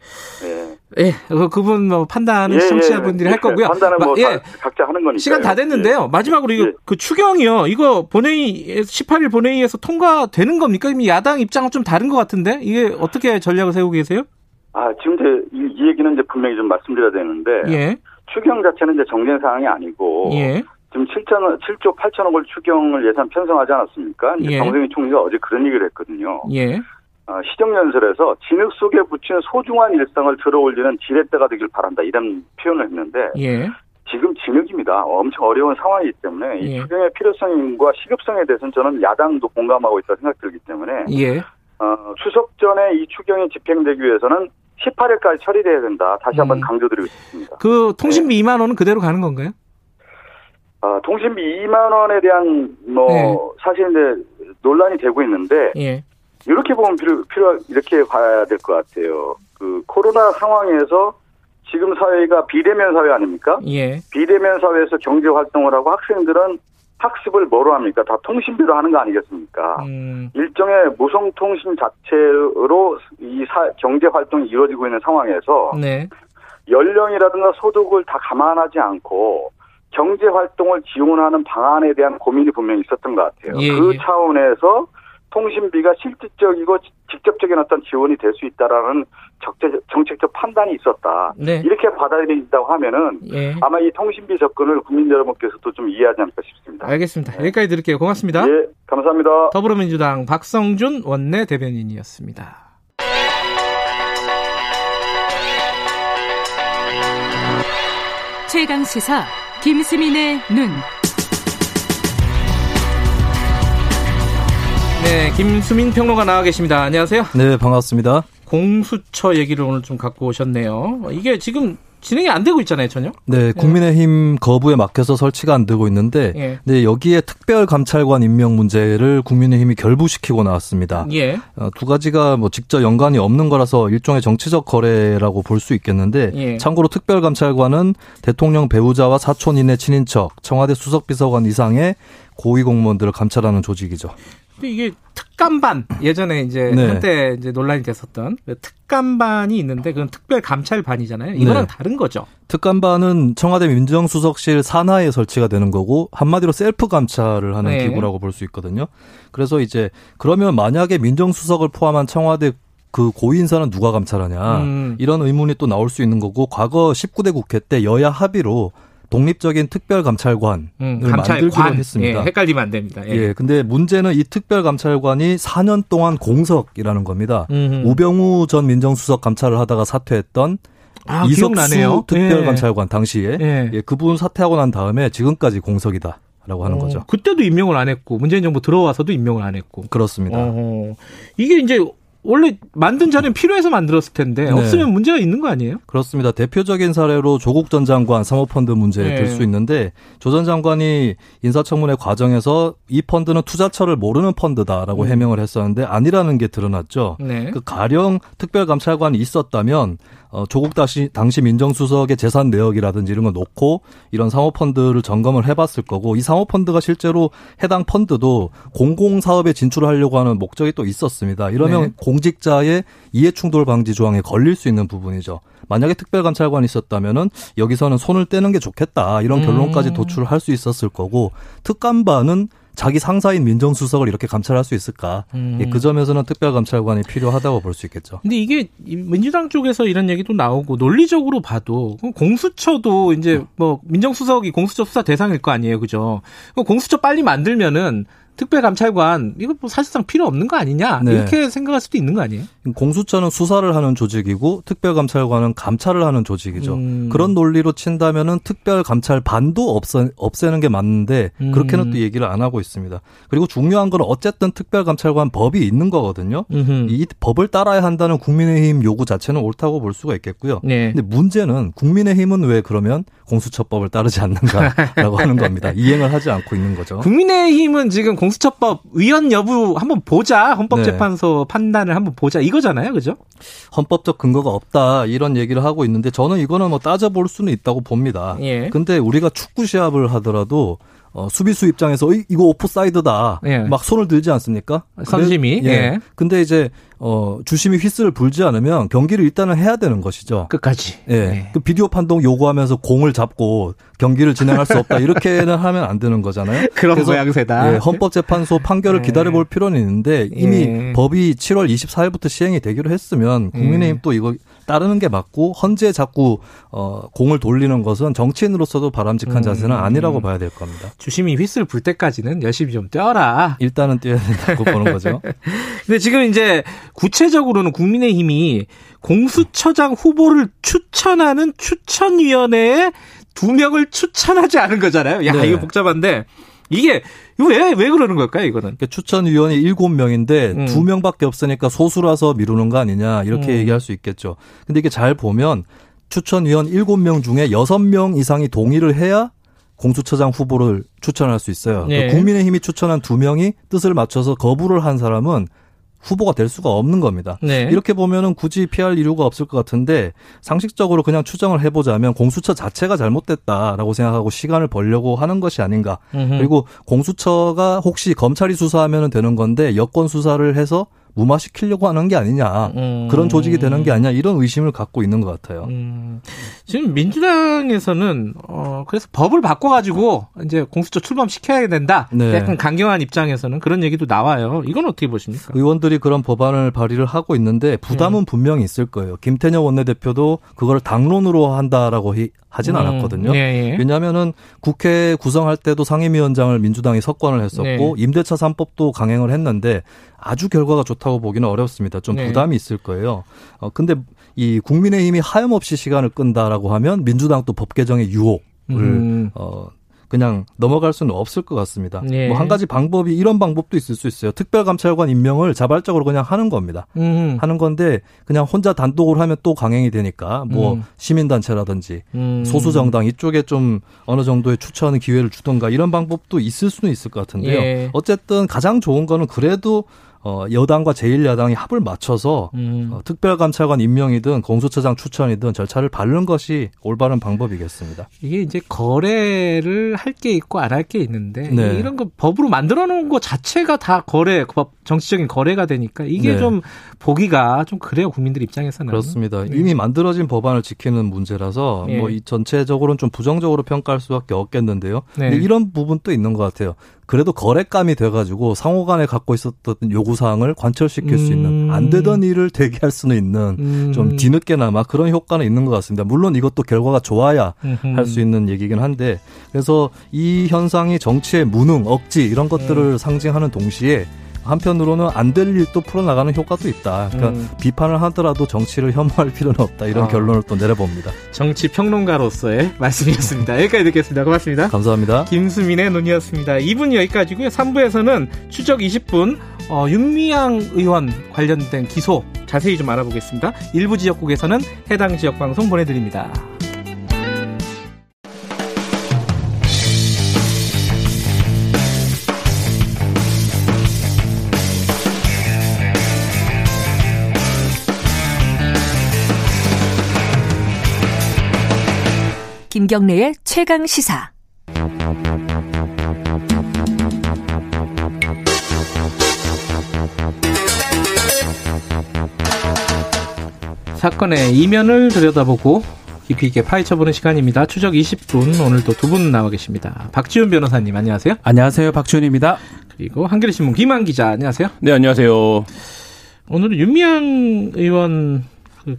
예. 예. 그분 뭐 판단은 예, 청취자분들이 예, 할 거고요. 판단은 뭐 예. 각자 하는 거니까. 시간 다 됐는데요. 예. 마지막으로 이거 예. 그 추경이요. 이거 본회의 18일 본회의에서 통과되는 겁니까? 이미 야당 입장은 좀 다른 것 같은데 이게 어떻게 전략을 세우고 계세요? 아, 지금 이 얘기는 이제 분명히 좀 말씀드려야 되는데. 예. 추경 자체는 이제 정쟁 사항이 아니고. 예. 지금 7조 8천억을 추경을 예산 편성하지 않았습니까? 예. 정승희 총리가 어제 그런 얘기를 했거든요. 예. 시정연설에서 진흙 속에 붙이는 소중한 일상을 들어올리는 지렛대가 되길 바란다. 이런 표현을 했는데. 예. 지금 진흙입니다. 엄청 어려운 상황이기 때문에. 이 예. 추경의 필요성과 시급성에 대해서는 저는 야당도 공감하고 있다고 생각 들기 때문에. 예. 추석 전에 이 추경이 집행되기 위해서는 18일까지 처리돼야 된다. 다시 한번 강조드리고 싶습니다. 그 통신비 네. 2만 원은 그대로 가는 건가요? 통신비 2만 원에 대한 뭐 네. 사실 이제 논란이 되고 있는데 예. 이렇게 보면 이렇게 봐야 될 것 같아요. 그 코로나 상황에서 지금 사회가 비대면 사회 아닙니까? 예. 비대면 사회에서 경제 활동을 하고 학생들은 학습을 뭐로 합니까? 다 통신비로 하는 거 아니겠습니까? 일종의 무성통신 자체로 이 경제 활동이 이루어지고 있는 상황에서 네. 연령이라든가 소득을 다 감안하지 않고 경제 활동을 지원하는 방안에 대한 고민이 분명히 있었던 것 같아요. 예, 그 예. 차원에서 통신비가 실질적이고 직접적인 어떤 지원이 될 수 있다라는 정책적 판단이 있었다. 네. 이렇게 받아들인다고 하면은 예. 아마 이 통신비 접근을 국민 여러분께서도 좀 이해하지 않을까 싶습니다. 알겠습니다. 네. 여기까지 드릴게요. 고맙습니다. 예, 감사합니다. 더불어민주당 박성준 원내 대변인이었습니다. 최강 시사 김수민의 눈. 네, 김수민 평론가 나와 계십니다. 안녕하세요. 네, 반갑습니다. 공수처 얘기를 오늘 좀 갖고 오셨네요. 이게 지금 진행이 안 되고 있잖아요, 전혀. 네, 국민의힘 거부에 막혀서 설치가 안 되고 있는데 예. 네, 여기에 특별감찰관 임명 문제를 국민의힘이 결부시키고 나왔습니다. 예. 두 가지가 뭐 직접 연관이 없는 거라서 일종의 정치적 거래라고 볼 수 있겠는데 예. 참고로 특별감찰관은 대통령 배우자와 사촌 이내 친인척, 청와대 수석비서관 이상의 고위공무원들을 감찰하는 조직이죠. 이게 특감반 예전에 이제 네. 한때 이제 논란이 됐었던 특감반이 있는데 그건 특별 감찰반이잖아요. 이거랑 네. 다른 거죠. 특감반은 청와대 민정수석실 산하에 설치가 되는 거고 한마디로 셀프 감찰을 하는 네. 기구라고 볼 수 있거든요. 그래서 이제 그러면 만약에 민정수석을 포함한 청와대 그 고위인사는 누가 감찰하냐 이런 의문이 또 나올 수 있는 거고 과거 19대 국회 때 여야 합의로 독립적인 특별감찰관을 만들기로 했습니다. 예, 헷갈리면 안 됩니다. 예. 예, 근데 문제는 이 특별감찰관이 4년 동안 공석이라는 겁니다. 우병우 전 민정수석 감찰을 하다가 사퇴했던 이석수 특별감찰관 예. 당시에 예. 예, 그분 사퇴하고 난 다음에 지금까지 공석이다. 라고 하는 거죠. 그때도 임명을 안 했고 문재인 정부 들어와서도 임명을 안 했고. 그렇습니다. 이게 이제 원래 만든 자료는 필요해서 만들었을 텐데 네. 없으면 문제가 있는 거 아니에요? 그렇습니다. 대표적인 사례로 조국 전 장관 사모펀드 문제에 네. 들 수 있는데 조 전 장관이 인사청문회 과정에서 이 펀드는 투자처를 모르는 펀드다라고 해명을 했었는데 아니라는 게 드러났죠. 네. 그 가령 특별감찰관이 있었다면 조국 당시 민정수석의 재산 내역이라든지 이런 걸 놓고 이런 상호펀드를 점검을 해봤을 거고 이 상호펀드가 실제로 해당 펀드도 공공사업에 진출하려고 하는 목적이 또 있었습니다. 이러면 네. 공직자의 이해충돌 방지 조항에 걸릴 수 있는 부분이죠. 만약에 특별감찰관이 있었다면은 여기서는 손을 떼는 게 좋겠다 이런 결론까지 도출할 수 있었을 거고 특감반은 자기 상사인 민정수석을 이렇게 감찰할 수 있을까? 예, 그 점에서는 특별감찰관이 필요하다고 볼 수 있겠죠. 근데 이게 민주당 쪽에서 이런 얘기도 나오고 논리적으로 봐도 공수처도 이제 뭐 민정수석이 공수처 수사 대상일 거 아니에요, 그죠? 공수처 빨리 만들면은. 특별감찰관 이거 뭐 사실상 필요 없는 거 아니냐 네. 이렇게 생각할 수도 있는 거 아니에요? 공수처는 수사를 하는 조직이고 특별감찰관은 감찰을 하는 조직이죠. 그런 논리로 친다면은 특별감찰반도 없애는 게 맞는데 그렇게는 또 얘기를 안 하고 있습니다. 그리고 중요한 건 어쨌든 특별감찰관 법이 있는 거거든요. 이 법을 따라야 한다는 국민의힘 요구 자체는 옳다고 볼 수가 있겠고요. 네. 근데 문제는 국민의힘은 왜 그러면 공수처법을 따르지 않는가라고 하는 겁니다. 이행을 하지 않고 있는 거죠. 국민의힘은 지금 공수처법 위헌 여부 한번 보자. 헌법재판소 네. 판단을 한번 보자. 이거잖아요. 그죠? 헌법적 근거가 없다. 이런 얘기를 하고 있는데 저는 이거는 뭐 따져볼 수는 있다고 봅니다. 예. 근데 우리가 축구 시합을 하더라도 수비수 입장에서 이거 오프사이드다. 예. 막 손을 들지 않습니까? 선심이. 예. 예. 근데 이제 주심이 휘슬을 불지 않으면 경기를 일단은 해야 되는 것이죠. 끝까지. 예. 예. 그 비디오 판독 요구하면서 공을 잡고 경기를 진행할 수 없다. 이렇게는 하면 안 되는 거잖아요. 그런 모양새다. 예. 헌법재판소 판결을 기다려볼 필요는 있는데 이미 법이 7월 24일부터 시행이 되기로 했으면 국민의힘 또 이거 따르는 게 맞고 헌재 자꾸 공을 돌리는 것은 정치인으로서도 바람직한 자세는 아니라고 봐야 될 겁니다. 주심이 휘슬 불 때까지는 열심히 좀 뛰어라. 일단은 뛰어야 된다고 보는 거죠. 근데 지금 이제 구체적으로는 국민의힘이 공수처장 후보를 추천하는 추천위원회에 2명을 추천하지 않은 거잖아요. 야, 네. 이거 복잡한데. 이게 왜 그러는 걸까요? 이거는 추천위원이 7명인데 2명밖에 없으니까 소수라서 미루는 거 아니냐 이렇게 얘기할 수 있겠죠. 근데 이게 잘 보면 추천위원 7명 중에 6명 이상이 동의를 해야 공수처장 후보를 추천할 수 있어요. 네. 그러니까 국민의힘이 추천한 2명이 뜻을 맞춰서 거부를 한 사람은 후보가 될 수가 없는 겁니다. 네. 이렇게 보면은 굳이 피할 이유가 없을 것 같은데 상식적으로 그냥 추정을 해보자면 공수처 자체가 잘못됐다라고 생각하고 시간을 벌려고 하는 것이 아닌가. 그리고 공수처가 혹시 검찰이 수사하면 되는 건데 여권 수사를 해서 무마시키려고 하는 게 아니냐. 그런 조직이 되는 게 아니냐. 이런 의심을 갖고 있는 것 같아요. 지금 민주당에서는 그래서 법을 바꿔가지고 이제 공수처 출범시켜야 된다. 네. 약간 강경한 입장에서는 그런 얘기도 나와요. 이건 어떻게 보십니까? 의원들이 그런 법안을 발의를 하고 있는데 부담은 분명히 있을 거예요. 김태년 원내대표도 그걸 당론으로 한다라고 하진 않았거든요. 예, 예. 왜냐하면은 국회 구성할 때도 상임위원장을 민주당이 석권을 했었고 예. 임대차 3법도 강행을 했는데 아주 결과가 좋다고 보기는 어렵습니다. 좀 부담이 있을 거예요. 근데 이 국민의힘이 하염없이 시간을 끈다라고 하면 민주당 또 법 개정의 유혹을 그냥 넘어갈 수는 없을 것 같습니다. 예. 뭐 한 가지 방법이 이런 방법도 있을 수 있어요. 특별감찰관 임명을 자발적으로 그냥 하는 겁니다. 하는 건데 그냥 혼자 단독으로 하면 또 강행이 되니까 뭐 시민단체라든지 소수정당 이쪽에 좀 어느 정도의 추천 기회를 주던가 이런 방법도 있을 수는 있을 것 같은데요. 예. 어쨌든 가장 좋은 거는 그래도 여당과 제1야당이 합을 맞춰서 특별감찰관 임명이든 공수처장 추천이든 절차를 밟는 것이 올바른 방법이겠습니다. 이게 이제 거래를 할 게 있고 안 할 게 있는데 네. 이런 거 법으로 만들어 놓은 거 자체가 다 거래 정치적인 거래가 되니까 이게 네. 좀 보기가 좀 그래요. 국민들 입장에서는. 그렇습니다. 네. 이미 만들어진 법안을 지키는 문제라서 네. 뭐 이 전체적으로는 좀 부정적으로 평가할 수밖에 없겠는데요. 네. 근데 이런 부분도 있는 것 같아요. 그래도 거래감이 돼가지고 상호 간에 갖고 있었던 요구사항을 관철시킬 수 있는 안 되던 일을 되게 할 수는 있는 좀 뒤늦게나마 그런 효과는 있는 것 같습니다. 물론 이것도 결과가 좋아야 할 수 있는 얘기긴 한데 그래서 이 현상이 정치의 무능, 억지 이런 것들을 상징하는 동시에 한편으로는 안 될 일도 풀어나가는 효과도 있다. 그러니까 비판을 하더라도 정치를 혐오할 필요는 없다. 이런 결론을 또 내려봅니다. 정치평론가로서의 말씀이었습니다. 여기까지 듣겠습니다. 고맙습니다. 감사합니다. 김수민의 논의였습니다. 2분 여기까지고요. 3부에서는 추적 20분 윤미향 의원 관련된 기소 자세히 좀 알아보겠습니다. 일부 지역국에서는 해당 지역 방송 보내드립니다. 김경래의 최강시사. 사건의 이면을 들여다보고 깊이 있게 파헤쳐보는 시간입니다. 추적 20분, 오늘도 두 분 나와 계십니다. 박지훈 변호사님, 안녕하세요. 안녕하세요. 박지훈입니다. 그리고 한겨레신문 김한 기자, 안녕하세요. 네, 안녕하세요. 오늘은 윤미향 의원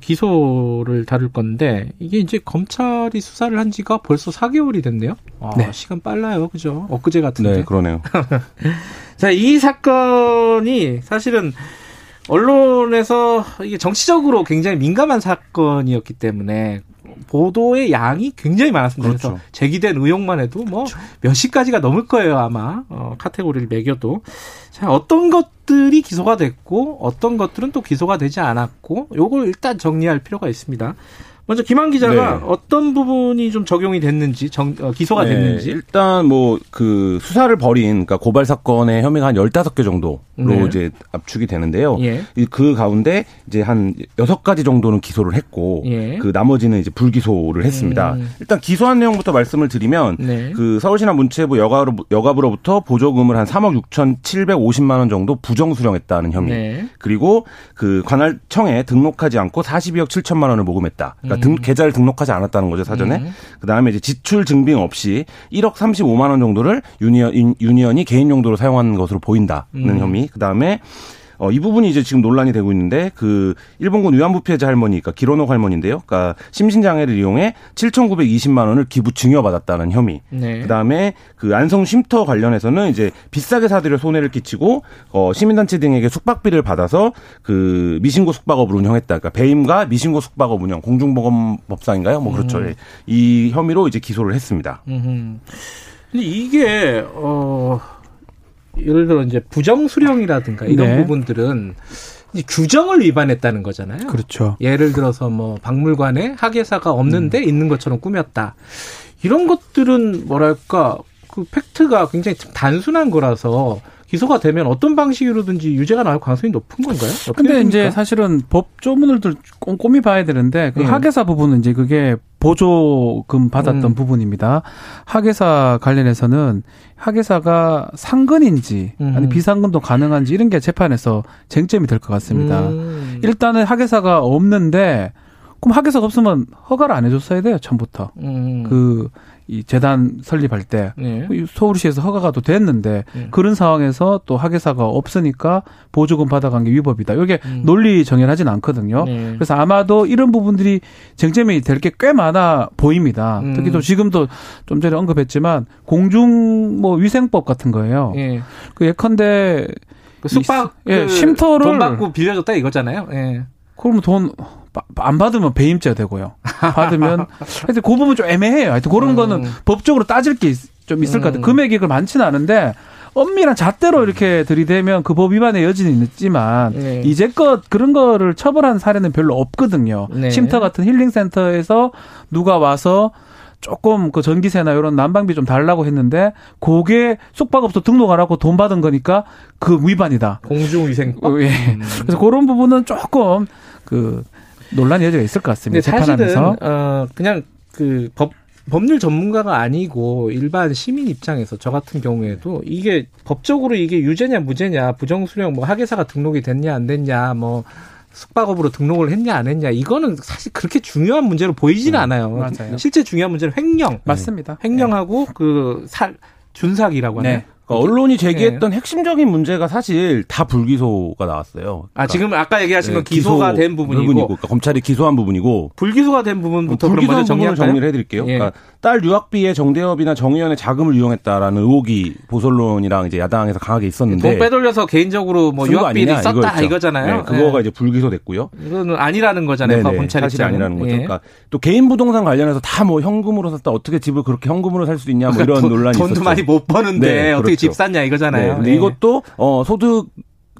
기소를 다룰 건데 이게 이제 검찰이 수사를 한 지가 벌써 4개월이 됐네요. 아, 네. 시간 빨라요. 그죠? 엊그제 같은데. 네, 그러네요. 자, 이 사건이 사실은 언론에서 이게 정치적으로 굉장히 민감한 사건이었기 때문에 보도의 양이 굉장히 많았습니다. 그렇죠. 그래서 제기된 의혹만 해도 뭐 몇 시까지가 넘을 거예요, 아마. 카테고리를 매겨도. 자, 어떤 것들이 기소가 됐고 어떤 것들은 또 기소가 되지 않았고 요걸 일단 정리할 필요가 있습니다. 먼저 김한 기자가 네. 어떤 부분이 좀 적용이 됐는지 기소가 네. 됐는지. 일단 뭐 그 수사를 벌인 그러니까 고발 사건의 혐의가 한 15개 정도로 네. 이제 압축이 되는데요. 예. 그 가운데 이제 한 6가지 정도는 기소를 했고 예. 그 나머지는 이제 불기소를 했습니다. 일단 기소한 내용부터 말씀을 드리면 네. 그 서울시나 문체부 여가부로부터 보조금을 한 3억 6,750만 원 정도 부정 수령했다는 혐의. 네. 그리고 그 관할청에 등록하지 않고 42억 7천만 원을 모금했다. 그러니까 계좌를 등록하지 않았다는 거죠, 사전에. 그다음에 이제 지출 증빙 없이 1억 35만 원 정도를 윤 의원이 개인 용도로 사용한 것으로 보인다는 혐의. 그다음에 이 부분이 이제 지금 논란이 되고 있는데 그 일본군 위안부 피해자 할머니니까 길원옥 할머니인데요. 그러니까 심신장애를 이용해 7,920만 원을 기부 증여받았다는 혐의. 네. 그다음에 그 안성 쉼터 관련해서는 이제 비싸게 사들여 손해를 끼치고 시민단체 등에게 숙박비를 받아서 그 미신고 숙박업을 운영했다. 그러니까 배임과 미신고 숙박업 운영 공중보건법상인가요? 뭐 그렇죠. 이 혐의로 이제 기소를 했습니다. 근데 이게 예를 들어 이제 부정 수령이라든가 이런 네. 부분들은 이제 규정을 위반했다는 거잖아요. 그렇죠. 예를 들어서 뭐 박물관에 학예사가 없는데 있는 것처럼 꾸몄다. 이런 것들은 뭐랄까 그 팩트가 굉장히 단순한 거라서 기소가 되면 어떤 방식으로든지 유죄가 나올 가능성이 높은 건가요? 근데 이제 사실은 법조문을 꼼꼼히 봐야 되는데 그 학예사 부분은 이제 그게 보조금 받았던 부분입니다. 학예사 관련해서는 학예사가 상근인지 아니 비상근도 가능한지 이런 게 재판에서 쟁점이 될 것 같습니다. 일단은 학예사가 없는데 그럼 학예사가 없으면 허가를 안 해줬어야 돼요, 처음부터. 이 재단 설립할 때 네. 서울시에서 허가가 또 됐는데 그런 상황에서 또 학예사가 없으니까 보조금 받아간 게 위법이다. 이게 논리 정연하진 않거든요. 네. 그래서 아마도 이런 부분들이 쟁점이 될 게 꽤 많아 보입니다. 특히 또 지금도 좀 전에 언급했지만 공중 뭐 위생법 같은 거예요. 네. 그 예컨대 그 숙박 쉼터를 돈 받고 빌려줬다 이거잖아요. 예. 그러면 돈 안 받으면 배임죄가 되고요. 받으면 하여튼 그 부분 좀 애매해요. 하여튼 그런 거는 법적으로 따질 게 좀 있을 것 같아요. 금액이 그 많지는 않은데 엄밀한 잣대로 이렇게 들이대면 그 법 위반의 여지는 있지만 네. 이제껏 그런 거를 처벌한 사례는 별로 없거든요. 네. 쉼터 같은 힐링센터에서 누가 와서 조금 그 전기세나 이런 난방비 좀 달라고 했는데 그게 숙박업소 등록 안 하고 돈 받은 거니까 그 위반이다. 공중위생법. 예. 그래서 그런 부분은 조금 논란 여지가 있을 것 같습니다. 재판하면서 사실은 그냥 그 법 법률 전문가가 아니고 일반 시민 입장에서 저 같은 경우에도 이게 법적으로 이게 유죄냐 무죄냐, 부정수령 뭐 학예사가 등록이 됐냐 안 됐냐, 뭐 숙박업으로 등록을 했냐 안 했냐, 이거는 사실 그렇게 중요한 문제로 보이지는 않아요. 맞아요. 실제 중요한 문제는 횡령. 맞습니다. 횡령하고 그 준삭이라고 하는. 네. 그러니까 언론이 제기했던 핵심적인 문제가 사실 다 불기소가 나왔어요. 그러니까 지금 아까 얘기하신 건 기소가 된 부분이고. 그러니까 검찰이 기소한 부분이고. 불기소가 된 부분부터 그럼 먼저 정리를 해드릴게요. 예. 그러니까 딸 유학비에 정대협이나 정의연의 자금을 유용했다라는 의혹이 보수론이랑 이제 야당에서 강하게 있었는데. 돈 빼돌려서 개인적으로 뭐 유학비를 썼다 이거잖아요. 네, 그거가 이제 불기소됐고요. 이거는 아니라는 거잖아요. 검찰이 사실 아니라는 거죠. 예. 그러니까 또 개인 부동산 관련해서 다 뭐 현금으로 샀다, 어떻게 집을 그렇게 현금으로 살 수 있냐, 뭐 그러니까 이런 논란이 있었죠. 돈도 많이 못 버는데. 네, 어떻게 집 샀냐 이거잖아요. 네, 근데 이것도 소득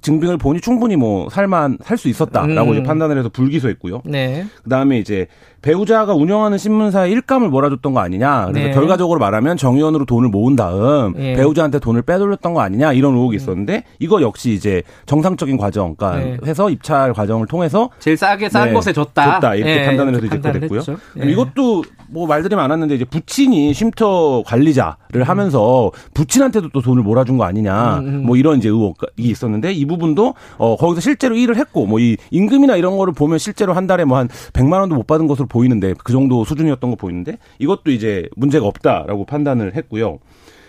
증빙을 보니 충분히 뭐 살 수 있었다라고 이제 판단을 해서 불기소했고요. 네. 그다음에 이제 배우자가 운영하는 신문사에 일감을 몰아줬던 거 아니냐. 그래서 네. 결과적으로 말하면 정의원으로 돈을 모은 다음 네. 배우자한테 돈을 빼돌렸던 거 아니냐, 이런 의혹이 있었는데 이거 역시 이제 정상적인 과정, 그러니까 네. 회사 입찰 과정을 통해서 제일 싸게 싼 네. 곳에 줬다 이렇게 네. 판단을 해서 이제 그랬고요. 네. 이것도 뭐 말들이 많았는데 이제 부친이 쉼터 관리자를 하면서 부친한테도 또 돈을 몰아준 거 아니냐, 뭐 이런 이제 의혹이 있었는데 이 부분도 거기서 실제로 일을 했고 뭐 이 임금이나 이런 거를 보면 실제로 한 달에 뭐 한 100만 원도 못 받은 것으로 보이는데, 그 정도 수준이었던 거 보이는데 이것도 이제 문제가 없다라고 판단을 했고요.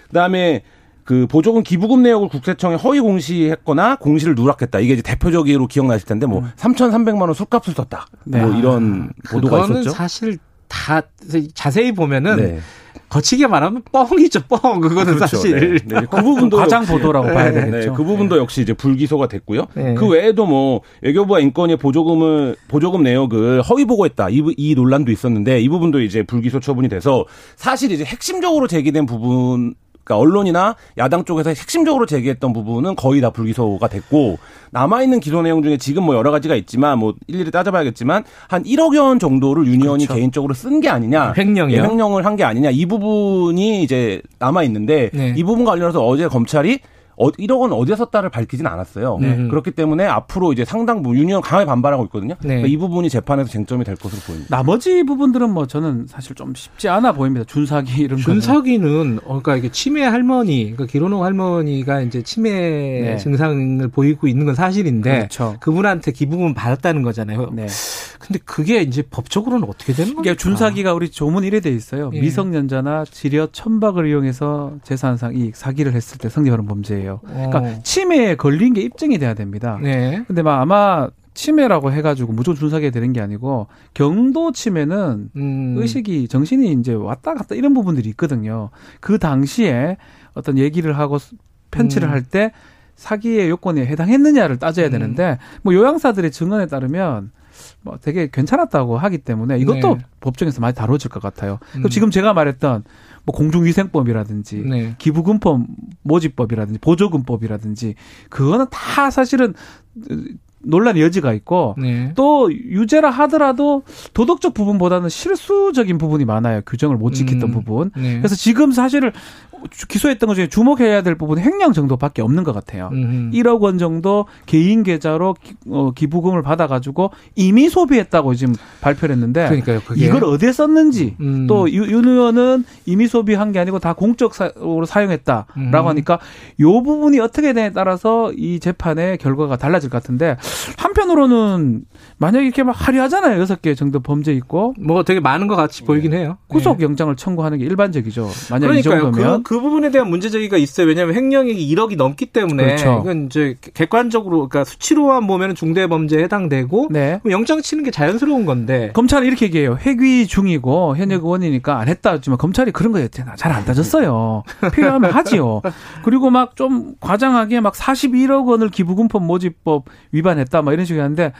그다음에 그 보조금 기부금 내역을 국세청에 허위 공시했거나 공시를 누락했다. 이게 이제 대표적으로 기억나실 텐데 뭐 3,300만 원 술값을 썼다. 네. 뭐 이런 보도가 있었죠. 그거는 사실 다 자세히 보면은 네. 거치게 말하면 뻥이죠, 뻥. 그거는 그렇죠. 사실. 네. 네. 그 부분도 과장 보도라고 봐야 되겠죠. 네. 그 부분도 역시 이제 불기소가 됐고요. 네. 그 외에도 뭐 외교부와 인권위의 보조금 내역을 허위 보고했다, 이 논란도 있었는데 이 부분도 이제 불기소 처분이 돼서, 사실 이제 핵심적으로 제기된 부분, 그러니까 언론이나 야당 쪽에서 핵심적으로 제기했던 부분은 거의 다 불기소가 됐고, 남아있는 기소 내용 중에 지금 뭐 여러 가지가 있지만 뭐 일일이 따져봐야겠지만 한 1억 원 정도를 윤희원이 그렇죠. 개인적으로 쓴 게 아니냐, 횡령이요? 횡령을 한 게 아니냐, 이 부분이 이제 남아있는데 네. 이 부분과 관련해서 어제 검찰이 1억 원 어디에 썼다를 밝히진 않았어요. 그렇기 때문에 앞으로 이제 상당 부분 윤희원 강하게 반발하고 있거든요. 네. 그러니까 이 부분이 재판에서 쟁점이 될 것으로 보입니다. 나머지 부분들은 뭐 저는 사실 좀 쉽지 않아 보입니다. 준사기 이런 거. 준사기는 그러니까 이게 치매 할머니, 그러니까 길원옥 할머니가 이제 치매 네. 증상을 보이고 있는 건 사실인데 그렇죠. 그분한테 기부금 받았다는 거잖아요. 네. 근데 그게 이제 법적으로는 어떻게 되는 거예요? 준사기가 우리 조문 1에 돼 있어요. 예. 미성년자나 지려 천박을 이용해서 재산상 이익 사기를 했을 때 성립하는 범죄예요. 그러니까 치매에 걸린 게 입증이 돼야 됩니다. 네. 근데 막 아마 치매라고 해가지고 무조건 준사기에 되는 게 아니고, 경도 치매는 의식이 정신이 이제 왔다 갔다 이런 부분들이 있거든요. 그 당시에 어떤 얘기를 하고 편취를 할 때 사기의 요건에 해당했느냐를 따져야 되는데 뭐 요양사들의 증언에 따르면 뭐 되게 괜찮았다고 하기 때문에 이것도 네. 법정에서 많이 다뤄질 것 같아요. 지금 제가 말했던 뭐 공중위생법이라든지 네. 기부금법 모집법이라든지 보조금법이라든지 그거는 다 사실은 논란의 여지가 있고 네. 또 유죄라 하더라도 도덕적 부분보다는 실수적인 부분이 많아요. 규정을 못 지켰던 부분. 네. 그래서 지금 사실을 기소했던 것 중에 주목해야 될 부분은 횡령 정도밖에 없는 것 같아요. 1억 원 정도 개인 계좌로 기부금을 받아가지고 이미 소비했다고 지금 발표를 했는데, 그러니까요, 그게. 이걸 어디에 썼는지 또 윤 의원은 이미 소비한 게 아니고 다 공적으로 사용했다라고 하니까 이 부분이 어떻게 되냐에 따라서 이 재판의 결과가 달라질 것 같은데, 한편으로는 만약에 이렇게 막 화려하잖아요. 6개 정도 범죄 있고 뭐 되게 많은 것 같이 보이긴 해요. 구속영장을 청구하는 게 일반적이죠. 만약에 이 정도면. 그 부분에 대한 문제제기가 있어요. 왜냐하면 횡령이 1억이 넘기 때문에 그렇죠. 이건 이제 객관적으로 그러니까 수치로만 보면 중대범죄에 해당되고 네. 영장 치는 게 자연스러운 건데, 검찰은 이렇게 얘기해요. 회귀 중이고 현역 의원이니까 안 했다 했지만 검찰이 그런 거에 잘 안 따졌어요. 필요하면 하지요. 그리고 막 좀 과장하게 막 41억 원을 기부금법 모집법 위반했다 막 이런 식으로 하는데,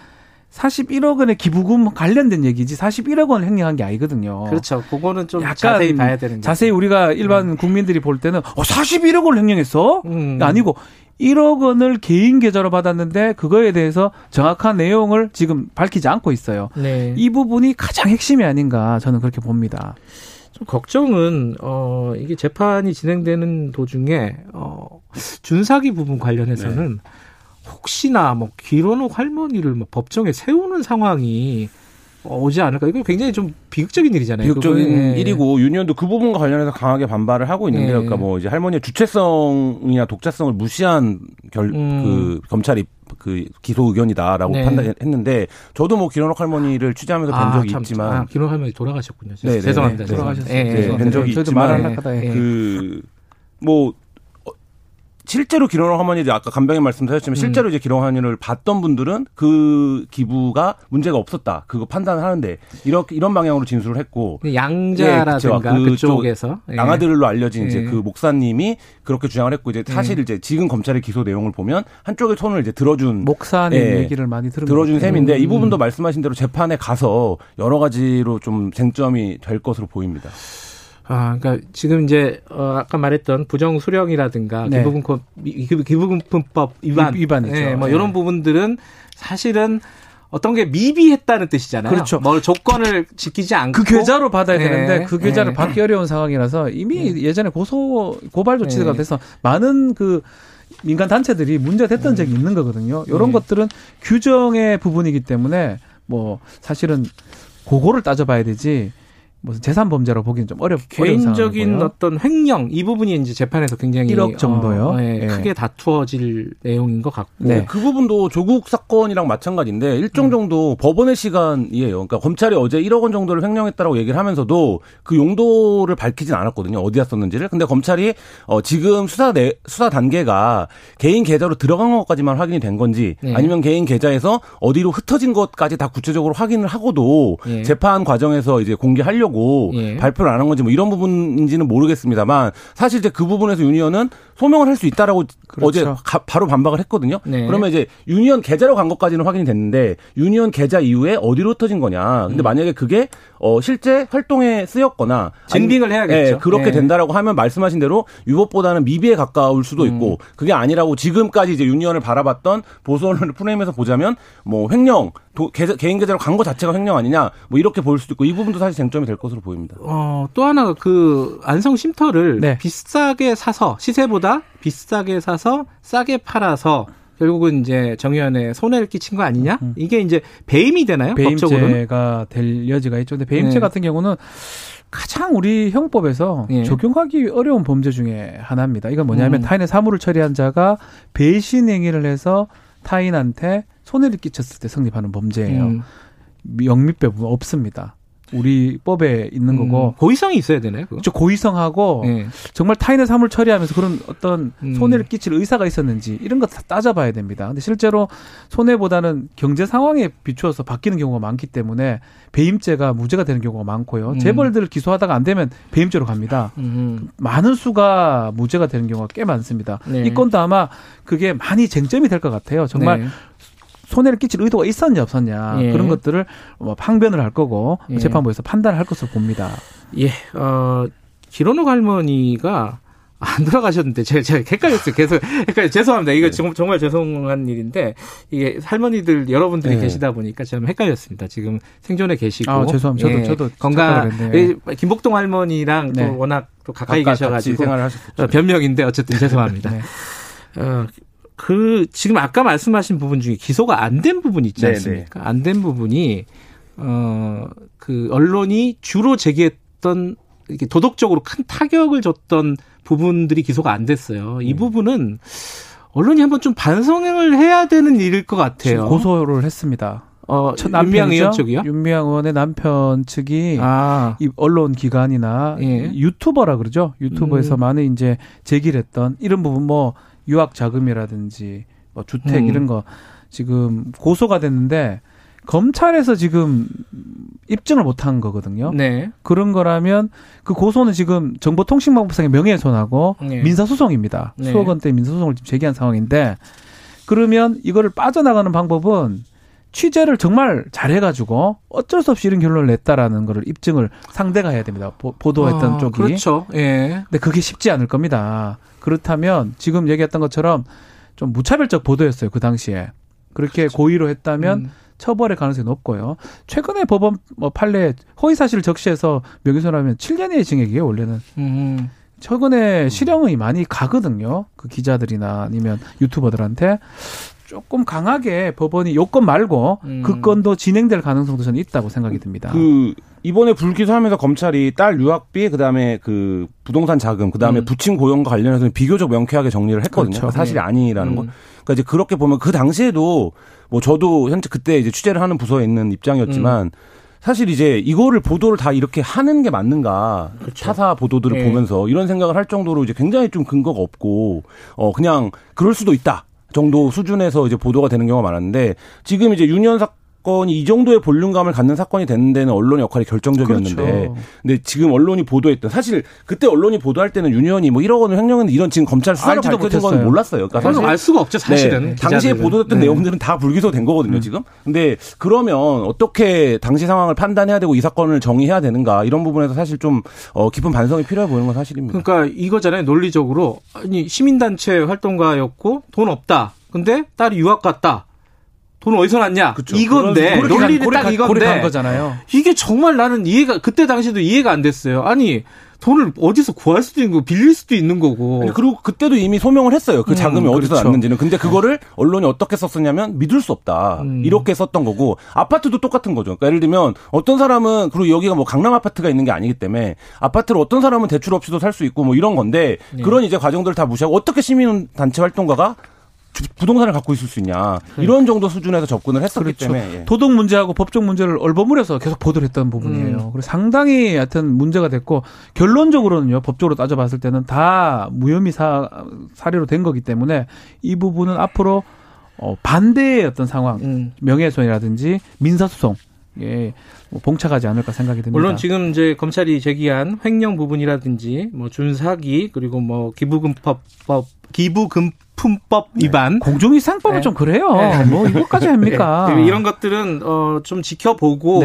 41억 원의 기부금 관련된 얘기지 41억 원을 횡령한 게 아니거든요. 그렇죠. 그거는 좀 약간 자세히 봐야 되는 거죠. 자세히 우리가 일반 국민들이 볼 때는 41억 원을 횡령했어? 아니고 1억 원을 개인 계좌로 받았는데 그거에 대해서 정확한 내용을 지금 밝히지 않고 있어요. 네. 이 부분이 가장 핵심이 아닌가 저는 그렇게 봅니다. 좀 걱정은 이게 재판이 진행되는 도중에 준사기 부분 관련해서는 네. 혹시나 뭐 길원옥 할머니를 뭐 법정에 세우는 상황이 오지 않을까. 이거 굉장히 좀 비극적인 일이잖아요. 비극적인 일이고 윤 의원도 그 부분과 관련해서 강하게 반발을 하고 있는데, 그러니까 뭐 이제 할머니의 주체성이나 독자성을 무시한 그 검찰이 그 기소 의견이다라고 판단했는데, 저도 뭐 길원옥 할머니를 취재하면서 뵌 적이 있지만 길원옥 할머니 돌아가셨군요. 네네. 죄송합니다. 돌아가셨어요. 뵌 적이 있지만 그 뭐 실제로 길원옥 할머니 아까 간병인 말씀하셨지만 실제로 이제 길원옥 할머니를 봤던 분들은 그 기부가 문제가 없었다 그거 판단을 하는데 이렇게 이런 방향으로 진술을 했고, 양자라든가 그쪽에서 양아들로 알려진 이제 그 목사님이 그렇게 주장을 했고, 이제 사실 이제 지금 검찰의 기소 내용을 보면 한쪽의 손을 이제 들어준 목사님 얘기를 많이 들어준 셈인데 이 부분도 말씀하신 대로 재판에 가서 여러 가지로 좀 쟁점이 될 것으로 보입니다. 아, 그러니까 지금 이제 아까 말했던 부정 수령이라든가 기부금법 위반이죠. 네, 뭐 이런 부분들은 사실은 어떤 게 미비했다는 뜻이잖아요. 그렇죠. 뭘 조건을 지키지 않고 그 계좌로 받아야 되는데 그 계좌를 받기 어려운 상황이라서 이미 예전에 고발 조치가 돼서 많은 그 민간 단체들이 문제가 됐던 적이 있는 거거든요. 이런 것들은 규정의 부분이기 때문에 뭐 사실은 그거를 따져봐야 되지. 무슨 재산 범죄로 보기는 좀 어렵고, 개인적인 어떤 횡령 이 부분이 이제 재판에서 굉장히 1억 정도요. 크게 다투어질 내용인 것 같고. 네. 그 부분도 조국 사건이랑 마찬가지인데 일정 정도 법원의 시간이에요. 그러니까 검찰이 어제 1억 원 정도를 횡령했다라고 얘기를 하면서도 그 용도를 밝히진 않았거든요. 어디다 썼는지를. 근데 검찰이 지금 수사 단계가 개인 계좌로 들어간 것까지만 확인이 된 건지 아니면 개인 계좌에서 어디로 흩어진 것까지 다 구체적으로 확인을 하고도 재판 과정에서 이제 공개하려고 발표를 안 한 건지 뭐 이런 부분인지는 모르겠습니다만, 사실 이제 그 부분에서 윤 의원은 소명을 할 수 있다라고 어제 바로 반박을 했거든요. 그러면 이제 윤 의원 계좌로 간 것까지는 확인이 됐는데 윤 의원 계좌 이후에 어디로 흩어진 거냐. 근데 만약에 그게 실제 활동에 쓰였거나 증빙을 해야겠죠. 그렇게 된다라고 하면 말씀하신 대로 위법보다는 미비에 가까울 수도 있고, 그게 아니라고 지금까지 이제 윤 의원을 바라봤던 보수 언론의 프레임에서 보자면 뭐 횡령, 개인 계좌로 간 거 자체가 횡령 아니냐 뭐 이렇게 볼 수도 있고, 이 부분도 사실 쟁점이 될 것으로 보입니다. 또 하나 그 안성 쉼터를 비싸게 사서, 시세보다 비싸게 사서 싸게 팔아서 결국은 이제 정 의원의 손해를 끼친 거 아니냐? 이게 이제 배임이 되나요? 배임죄가 될 여지가 있죠. 근데 배임죄 같은 경우는 가장 우리 형법에서 적용하기 어려운 범죄 중에 하나입니다. 이건 뭐냐면 타인의 사물을 처리한 자가 배신 행위를 해서 타인한테 손해를 끼쳤을 때 성립하는 범죄예요. 영미배분 없습니다. 우리 법에 있는 거고. 고의성이 있어야 되나요? 그렇죠. 고의성하고 정말 타인의 사물 처리하면서 그런 어떤 손해를 끼칠 의사가 있었는지 이런 것 다 따져봐야 됩니다. 근데 실제로 손해보다는 경제 상황에 비추어서 바뀌는 경우가 많기 때문에 배임죄가 무죄가 되는 경우가 많고요. 재벌들을 기소하다가 안 되면 배임죄로 갑니다. 많은 수가 무죄가 되는 경우가 꽤 많습니다. 이 건도 아마 그게 많이 쟁점이 될 것 같아요. 정말 손해를 끼칠 의도가 있었냐 없었냐 그런 것들을 항변을 할 거고 재판부에서 판단할 것으로 봅니다. 길원옥 할머니가 안 돌아가셨는데 제가 헷갈렸어요. 계속 헷갈려. 죄송합니다. 이거 정말 죄송한 일인데 이게 할머니들 여러분들이 계시다 보니까 참 헷갈렸습니다. 지금 생존에 계시고. 죄송합니다. 저도 건강. 김복동 할머니랑 또 워낙 또 가까이 계셔가지고 변명인데 어쨌든 죄송합니다. 지금 아까 말씀하신 부분 중에 기소가 안 된 부분이 있지 않습니까? 안 된 부분이, 언론이 주로 제기했던, 이렇게 도덕적으로 큰 타격을 줬던 부분들이 기소가 안 됐어요. 이 부분은 언론이 한번 좀 반성을 해야 되는 일일 것 같아요. 고소를 했습니다. 윤미향 의원 쪽이요? 윤미향 의원의 남편 측이 이 언론 기관이나 유튜버라 그러죠. 유튜버에서 많이 이제 제기를 했던 이런 부분 뭐, 유학 자금이라든지 뭐 주택 이런 거 지금 고소가 됐는데 검찰에서 지금 입증을 못한 거거든요. 그런 거라면 그 고소는 지금 정보통신망법상의 명예훼손하고 민사소송입니다. 수억 원대 민사소송을 지금 제기한 상황인데, 그러면 이거를 빠져나가는 방법은 취재를 정말 잘해가지고 어쩔 수 없이 이런 결론을 냈다라는 거를 입증을 상대가 해야 됩니다. 보도했던 쪽이. 그렇죠. 근데 그게 쉽지 않을 겁니다. 그렇다면 지금 얘기했던 것처럼 좀 무차별적 보도였어요. 그 당시에. 그렇게 고의로 했다면 처벌의 가능성이 높고요. 최근에 법원 판례 허위사실을 적시해서 명예훼손하면 7년의 징역이에요. 원래는. 최근에 실형이 많이 가거든요. 그 기자들이나 아니면 유튜버들한테. 조금 강하게 법원이 요건 말고 그 건도 진행될 가능성도 저는 있다고 생각이 듭니다. 그 이번에 불기소하면서 검찰이 딸 유학비, 그다음에 그 부동산 자금, 그다음에 부친 고용과 관련해서는 비교적 명쾌하게 정리를 했거든요. 그렇죠. 그러니까 사실이 아니라는 거. 그러니까 이제 그렇게 보면 그 당시에도 뭐 저도 현재 그때 이제 취재를 하는 부서에 있는 입장이었지만 사실 이제 이거를 보도를 다 이렇게 하는 게 맞는가. 그렇죠. 타사 보도들을 보면서 이런 생각을 할 정도로 이제 굉장히 좀 근거가 없고 그냥 그럴 수도 있다 정도 수준에서 이제 보도가 되는 경우가 많았는데, 지금 이제 윤희원 사건이 이 정도의 볼륨감을 갖는 사건이 되는 데는 언론의 역할이 결정적이었는데. 그렇죠. 근데 지금 언론이 보도했던, 사실 그때 언론이 보도할 때는 윤희원이 뭐 1억 원을 횡령했는데 이런 지금 검찰 수사로 밝혀진 건 몰랐어요. 그러니까 사실 알 수가 없죠, 사실은. 네, 당시에 보도됐던 내용들은 다 불기소된 거거든요, 지금. 근데 그러면 어떻게 당시 상황을 판단해야 되고 이 사건을 정의해야 되는가, 이런 부분에서 사실 좀 깊은 반성이 필요해 보이는 건 사실입니다. 그러니까 이거잖아요, 논리적으로. 아니, 시민단체 활동가였고 돈 없다. 근데 딸이 유학 갔다. 돈 어디서 났냐? 그쵸. 이건데 논리는 딱 이건데 거잖아요. 이게 정말 나는 이해가, 그때 당시도 이해가 안 됐어요. 아니, 돈을 어디서 구할 수도 있는 거고 빌릴 수도 있는 거고. 아니, 그리고 그때도 이미 소명을 했어요. 그 자금이 어디서 그렇죠. 났는지는. 근데 그거를 언론이 어떻게 썼었냐면 믿을 수 없다. 이렇게 썼던 거고. 아파트도 똑같은 거죠. 그러니까 예를 들면 어떤 사람은, 그리고 여기가 뭐 강남 아파트가 있는 게 아니기 때문에 아파트를 어떤 사람은 대출 없이도 살 수 있고 뭐 이런 건데 그런 이제 과정들을 다 무시하고 어떻게 시민단체 활동가가 부동산을 갖고 있을 수 있냐, 이런 정도 수준에서 접근을 했었기 그렇죠. 때문에 도덕 문제하고 법적 문제를 얼버무려서 계속 보도를 했던 부분이에요. 그래서 상당히 하여튼 문제가 됐고, 결론적으로는요, 법적으로 따져봤을 때는 다 무혐의 사례로 된 거기 때문에 이 부분은 앞으로 반대의 어떤 상황, 명예훼손이라든지 민사소송, 예, 뭐 봉착하지 않을까 생각이 듭니다. 물론 지금 이제 검찰이 제기한 횡령 부분이라든지 뭐 준사기, 그리고 뭐 기부금품법 위반, 공정위상법은 좀 그래요. 뭐 이것까지 합니까? 이런 것들은 좀 지켜보고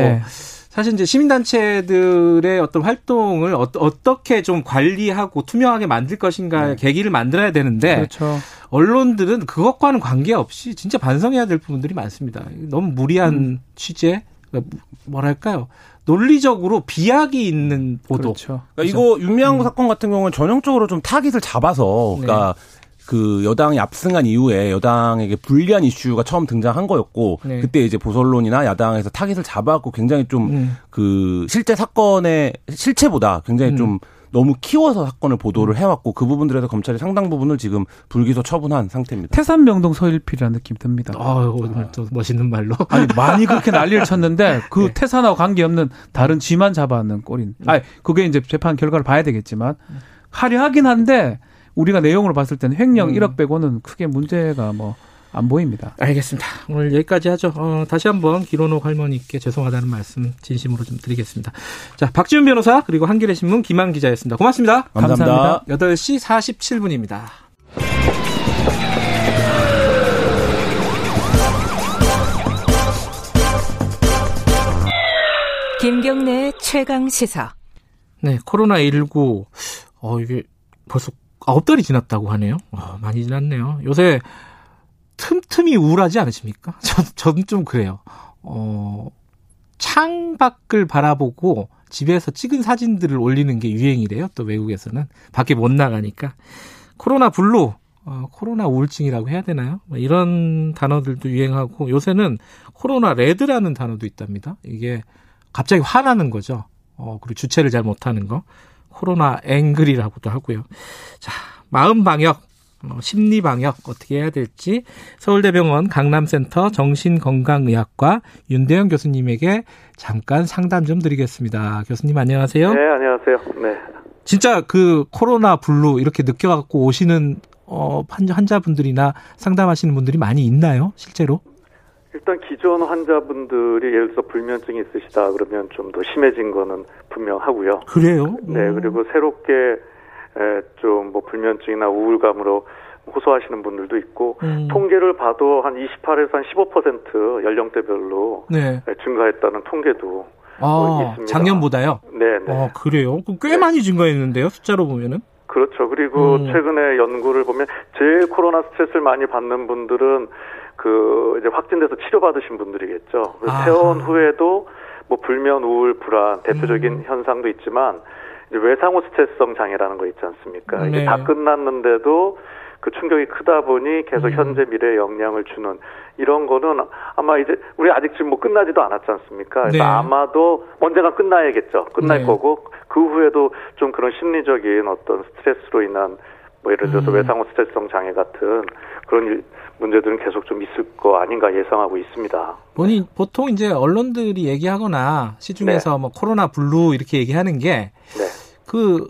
사실 이제 시민단체들의 어떤 활동을 어떻게 좀 관리하고 투명하게 만들 것인가의 계기를 만들어야 되는데 그렇죠. 언론들은 그것과는 관계없이 진짜 반성해야 될 부분들이 많습니다. 너무 무리한 취재, 뭐랄까요, 논리적으로 비약이 있는 보도. 그렇죠. 그러니까 그렇죠. 이거 윤미향 사건 같은 경우는 전형적으로 좀 타깃을 잡아서, 그러니까 그 여당이 압승한 이후에 여당에게 불리한 이슈가 처음 등장한 거였고 그때 이제 보수언론이나 야당에서 타깃을 잡아갖고 굉장히 좀 그 실제 사건의 실체보다 굉장히 좀 너무 키워서 사건을 보도를 해왔고, 그 부분들에서 검찰이 상당 부분을 지금 불기소 처분한 상태입니다. 태산명동 서일필이라는 느낌이 듭니다. 오늘 또 멋있는 말로. 아니, 많이 그렇게 난리를 쳤는데 그 태산하고 관계없는 다른 쥐만 잡아는 꼴인. 아니, 그게 이제 재판 결과를 봐야 되겠지만 화려하긴 한데 우리가 내용으로 봤을 때는 횡령 1억 빼고는 크게 문제가 뭐 안 보입니다. 알겠습니다. 오늘 여기까지 하죠. 다시 한번 길원옥 할머니께 죄송하다는 말씀 진심으로 좀 드리겠습니다. 자, 박지훈 변호사, 그리고 한겨레신문 김한 기자였습니다. 고맙습니다. 감사합니다. 감사합니다. 8시 47분입니다. 김경래 최강 시사. 네, 코로나19 이게 벌써 9달이 지났다고 하네요. 많이 지났네요. 요새 틈틈이 우울하지 않으십니까? 저는 좀 그래요. 창밖을 바라보고 집에서 찍은 사진들을 올리는 게 유행이래요. 또 외국에서는. 밖에 못 나가니까. 코로나 블루, 코로나 우울증이라고 해야 되나요? 뭐 이런 단어들도 유행하고, 요새는 코로나 레드라는 단어도 있답니다. 이게 갑자기 화나는 거죠. 그리고 주체를 잘 못하는 거. 코로나 앵글이라고도 하고요. 자, 마음 방역, 심리 방역 어떻게 해야 될지 서울대병원 강남센터 정신건강의학과 윤대영 교수님에게 잠깐 상담 좀 드리겠습니다. 교수님 안녕하세요. 네, 안녕하세요. 네. 진짜 그 코로나 블루 이렇게 늦게 갖고 오시는 환자분들이나 상담하시는 분들이 많이 있나요, 실제로? 일단 기존 환자분들이 예를 들어서 불면증이 있으시다 그러면 좀 더 심해진 거는 분명하고요. 그래요? 네, 그리고 새롭게 좀 뭐 불면증이나 우울감으로 호소하시는 분들도 있고 통계를 봐도 한 28에서 한 15% 연령대별로 증가했다는 통계도 있습니다. 작년보다요? 네, 네. 그래요? 꽤 많이 증가했는데요, 숫자로 보면은? 그렇죠. 그리고 최근에 연구를 보면 제일 코로나 스트레스를 많이 받는 분들은 그 이제 확진돼서 치료받으신 분들이겠죠. 퇴원 후에도 뭐 불면, 우울, 불안 대표적인 현상도 있지만, 이제 외상후 스트레스성 장애라는 거 있지 않습니까? 이게 다 끝났는데도 그 충격이 크다 보니 계속 현재 미래에 영향을 주는 이런 거는 아마 이제 우리 아직 지금 뭐 끝나지도 않았지 않습니까? 그래서 네. 아마도 언젠가 끝나야겠죠. 끝날 네. 거고 그 후에도 좀 그런 심리적인 어떤 스트레스로 인한 뭐 예를 들어서 외상후 스트레스성 장애 같은 그런 문제들은 계속 좀 있을 거 아닌가 예상하고 있습니다. 보통 이제 언론들이 얘기하거나 시중에서 네. 뭐 코로나 블루 이렇게 얘기하는 게 그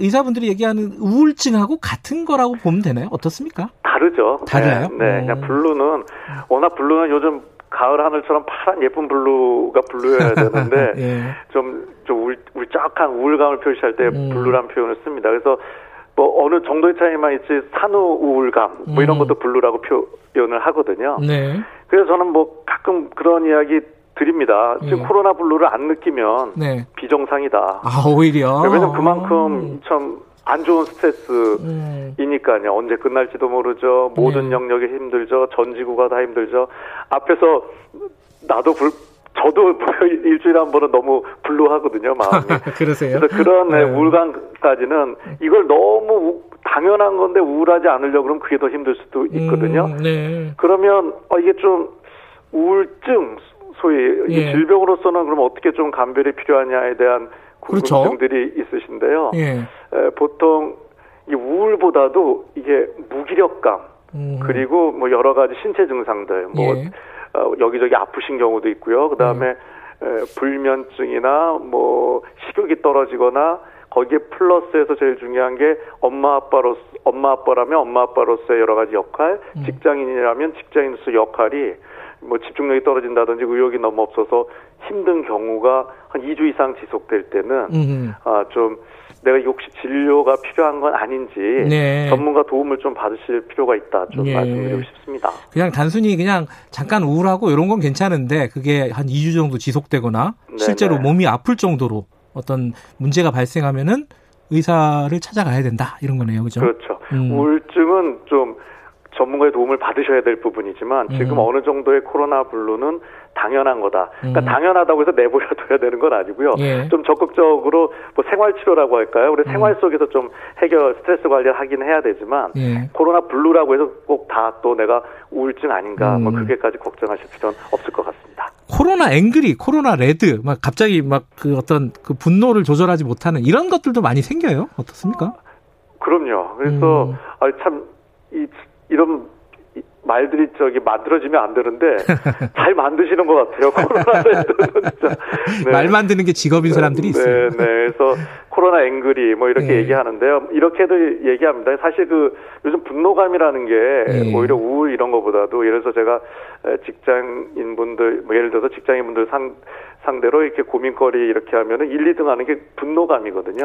의사분들이 얘기하는 우울증하고 같은 거라고 보면 되나요? 어떻습니까? 다르죠. 달라요? 네. 그냥 블루는, 워낙 블루는 요즘 가을 하늘처럼 파란 예쁜 블루가 블루여야 되는데, 예. 좀 울적한 우울감을 표시할 때 블루란 표현을 씁니다. 그래서 뭐 어느 정도의 차이만 있지, 산후 우울감, 뭐 이런 것도 블루라고 표현을 하거든요. 네. 그래서 저는 뭐 가끔 그런 이야기 드립니다. 지금 코로나 블루를 안 느끼면 네. 비정상이다. 아, 오히려. 왜냐면 그만큼 참 안 좋은 스트레스이니까요. 언제 끝날지도 모르죠. 모든 영역이 힘들죠. 전 지구가 다 힘들죠. 앞에서 저도 일주일에 한 번은 너무 블루하거든요, 마음이. 그러세요? 그래서 그런 네. 우울감까지는 이걸 너무 당연한 건데 우울하지 않으려고 그러면 그게 더 힘들 수도 있거든요. 네. 그러면 이게 좀 우울증 소위 예. 질병으로서는 그럼 어떻게 좀 감별이 필요하냐에 대한 궁금증들이 그렇죠? 있으신데요. 예. 보통 이 우울보다도 이게 무기력감 그리고 뭐 여러 가지 신체 증상들 뭐 예. 여기저기 아프신 경우도 있고요. 그 다음에 불면증이나 뭐 식욕이 떨어지거나 거기에 플러스해서 제일 중요한 게 엄마 아빠라면 엄마 아빠로서의 여러 가지 역할, 직장인이라면 직장인으로서의 역할이 뭐 집중력이 떨어진다든지 의욕이 너무 없어서 힘든 경우가 한 2주 이상 지속될 때는 좀 내가 혹시 진료가 필요한 건 아닌지 네. 전문가 도움을 좀 받으실 필요가 있다 좀 예. 말씀드리고 싶습니다. 그냥 단순히 그냥 잠깐 우울하고 이런 건 괜찮은데 그게 한 2주 정도 지속되거나 네네. 실제로 몸이 아플 정도로 어떤 문제가 발생하면은 의사를 찾아가야 된다 이런 거네요, 그죠? 그렇죠. 우울증은 좀 전문가의 도움을 받으셔야 될 부분이지만 지금 어느 정도의 코로나 블루는 당연한 거다. 그러니까 당연하다고 해서 내버려둬야 되는 건 아니고요. 예. 좀 적극적으로 뭐 생활치료라고 할까요? 우리 생활 속에서 좀 스트레스 관리를 하긴 해야 되지만 예. 코로나 블루라고 해서 꼭 다 또 내가 우울증 아닌가 뭐 그렇게까지 걱정하실 필요는 없을 것 같습니다. 코로나 앵그리, 코로나 레드, 막 갑자기 막 그 어떤 그 분노를 조절하지 못하는 이런 것들도 많이 생겨요. 어떻습니까? 그럼요. 그래서 참 이런 말들이 만들어지면 안 되는데 잘 만드시는 것 같아요. 코로나에서는 진짜 네. 말 만드는 게 직업인 사람들이 있어요. 네, 그래서 코로나 앵그리 뭐 이렇게 네. 얘기하는데요. 이렇게도 얘기합니다. 사실 요즘 분노감이라는 게 네. 오히려 우울 이런 거보다도 예를 들어서 제가 직장인분들 상대로 이렇게 고민거리 이렇게 하면은 1, 2등 하는 게 분노감이거든요.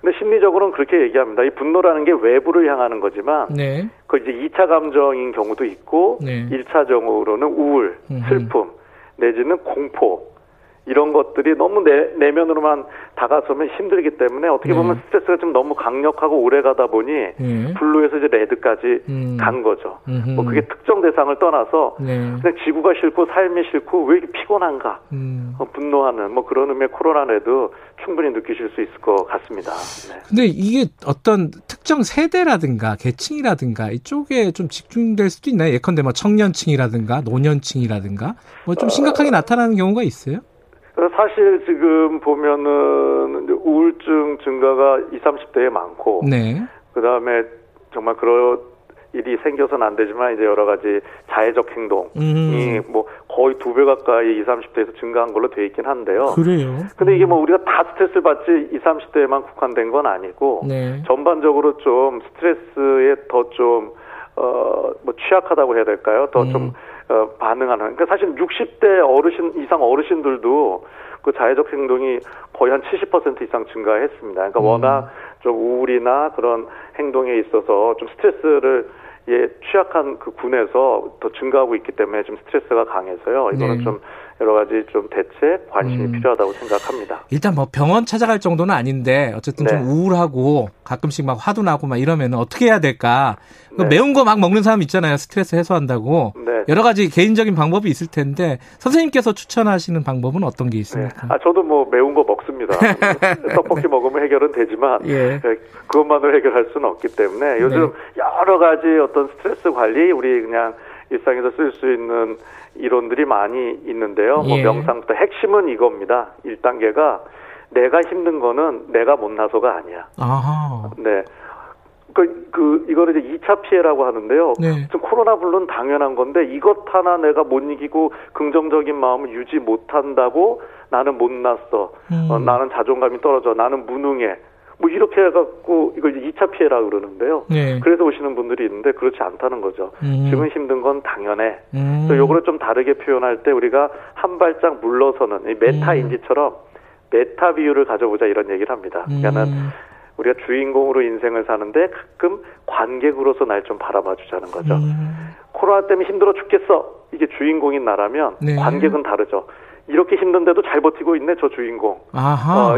근데 심리적으로는 그렇게 얘기합니다. 이 분노라는 게 외부를 향하는 거지만 네. 그 이제 2차 감정인 경우도 있고 네. 1차적으로는 우울, 슬픔 내지는 공포 이런 것들이 너무 내면으로만 다가서면 힘들기 때문에 어떻게 보면 스트레스가 좀 너무 강력하고 오래 가다 보니 블루에서 이제 레드까지 간 거죠. 뭐 그게 특정 대상을 떠나서 그냥 지구가 싫고 삶이 싫고 왜 이렇게 피곤한가 분노하는 뭐 그런 의미의 코로나에도 충분히 느끼실 수 있을 것 같습니다. 네. 근데 이게 어떤 특정 세대라든가 계층이라든가 이쪽에 좀 집중될 수도 있나요? 예컨대 뭐 청년층이라든가 노년층이라든가 뭐 좀 심각하게 나타나는 경우가 있어요? 사실 지금 보면은 우울증 증가가 20, 30대에 많고 네. 그다음에 정말 그런 일이 생겨서는 안 되지만 이제 여러 가지 자해적 행동이 뭐 거의 2배 가까이 20, 30대에서 증가한 걸로 돼 있긴 한데요. 그래요. 근데 이게 뭐 우리가 다 스트레스를 받지 20, 30대에만 국한된 건 아니고 네. 전반적으로 좀 스트레스에 더 좀 뭐 취약하다고 해야 될까요? 더 좀 반응하는. 그러니까 사실 60대 이상 어르신들도 그 자해적 행동이 거의 한 70% 이상 증가했습니다. 그러니까 워낙 좀 우울이나 그런 행동에 있어서 좀 스트레스를 취약한 그 군에서 더 증가하고 있기 때문에 좀 스트레스가 강해서요. 이거는 좀 여러 가지 좀 대책, 관심이 필요하다고 생각합니다. 일단 뭐 병원 찾아갈 정도는 아닌데 어쨌든 네. 좀 우울하고 가끔씩 막 화도 나고 막 이러면 어떻게 해야 될까? 네. 매운 거 막 먹는 사람 있잖아요. 스트레스 해소한다고. 네. 여러 가지 개인적인 방법이 있을 텐데 선생님께서 추천하시는 방법은 어떤 게 있습니까? 네. 저도 뭐 매운 거 먹습니다. 떡볶이 네. 먹으면 해결은 되지만 예. 그것만으로 해결할 수는 없기 때문에 요즘 네. 여러 가지 어떤 스트레스 관리 우리 그냥 일상에서 쓸 수 있는 이론들이 많이 있는데요. 예. 뭐 명상부터 핵심은 이겁니다. 1단계가 내가 힘든 거는 내가 못나서가 아니야. 아하. 네. 이거를 이제 2차 피해라고 하는데요. 네. 지금 코로나 물론 당연한 건데 이것 하나 내가 못 이기고 긍정적인 마음을 유지 못한다고 나는 못났어. 나는 자존감이 떨어져. 나는 무능해. 뭐 이렇게 해갖고 이걸 2차 피해라고 그러는데요. 네. 그래서 오시는 분들이 있는데 그렇지 않다는 거죠. 지금 힘든 건 당연해. 그래서 요거를 좀 다르게 표현할 때 우리가 한 발짝 물러서는 이 메타인지처럼 메타 비유를 가져보자 이런 얘기를 합니다. 그러니까는 우리가 주인공으로 인생을 사는데 가끔 관객으로서 날 좀 바라봐주자는 거죠. 코로나 때문에 힘들어 죽겠어. 이게 주인공인 나라면 네. 관객은 다르죠. 이렇게 힘든데도 잘 버티고 있네, 저 주인공. 아하.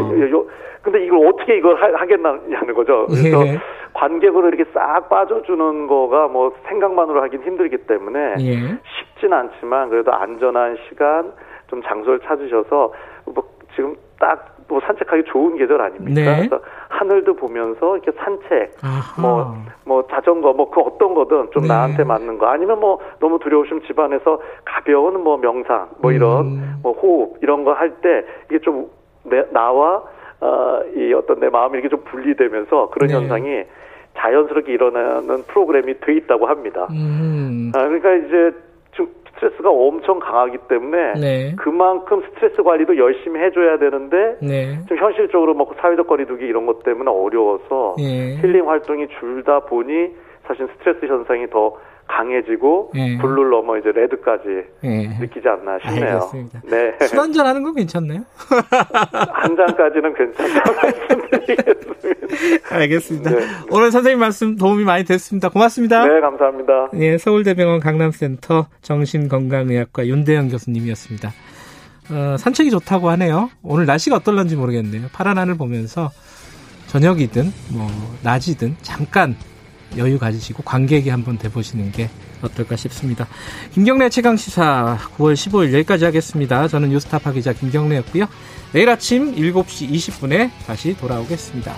근데 이걸 어떻게 이걸 하겠냐는 거죠. 그래서 예. 관객으로 이렇게 싹 빠져주는 거가 뭐 생각만으로 하긴 힘들기 때문에 예. 쉽진 않지만 그래도 안전한 시간, 좀 장소를 찾으셔서 뭐 지금 딱 뭐 산책하기 좋은 계절 아닙니까? 네. 그래서 하늘도 보면서 이렇게 산책, 뭐 자전거, 뭐 그 어떤 거든 좀 네. 나한테 맞는 거 아니면 뭐 너무 두려우시면 집 안에서 가벼운 뭐 명상, 뭐 이런 뭐 호흡 이런 거 할 때 이게 좀 나와 이 어떤 내 마음이 이렇게 좀 분리되면서 그런 네. 현상이 자연스럽게 일어나는 프로그램이 돼 있다고 합니다. 그러니까 이제 좀 스트레스가 엄청 강하기 때문에 네. 그만큼 스트레스 관리도 열심히 해줘야 되는데 네. 좀 현실적으로 뭐 사회적 거리두기 이런 것 때문에 어려워서 네. 힐링 활동이 줄다 보니 사실 스트레스 현상이 더 강해지고 네. 블루를 넘어 이제 레드까지 네. 느끼지 않나 싶네요. 알겠습니다. 네. 술 한잔 하는 건 괜찮네요. 한 잔까지는 괜찮다고 말씀드리겠습니다. 알겠습니다. 네. 오늘 선생님 말씀 도움이 많이 됐습니다. 고맙습니다. 네, 감사합니다. 네, 서울대병원 강남센터 정신건강의학과 윤대영 교수님이었습니다. 산책이 좋다고 하네요. 오늘 날씨가 어떨런지 모르겠네요. 파란 하늘 보면서 저녁이든 뭐 낮이든 잠깐 여유 가지시고 관객이 한번 돼보시는 게 어떨까 싶습니다. 김경래 최강시사 9월 15일 여기까지 하겠습니다. 저는 뉴스타파 기자 김경래였고요. 내일 아침 7시 20분에 다시 돌아오겠습니다.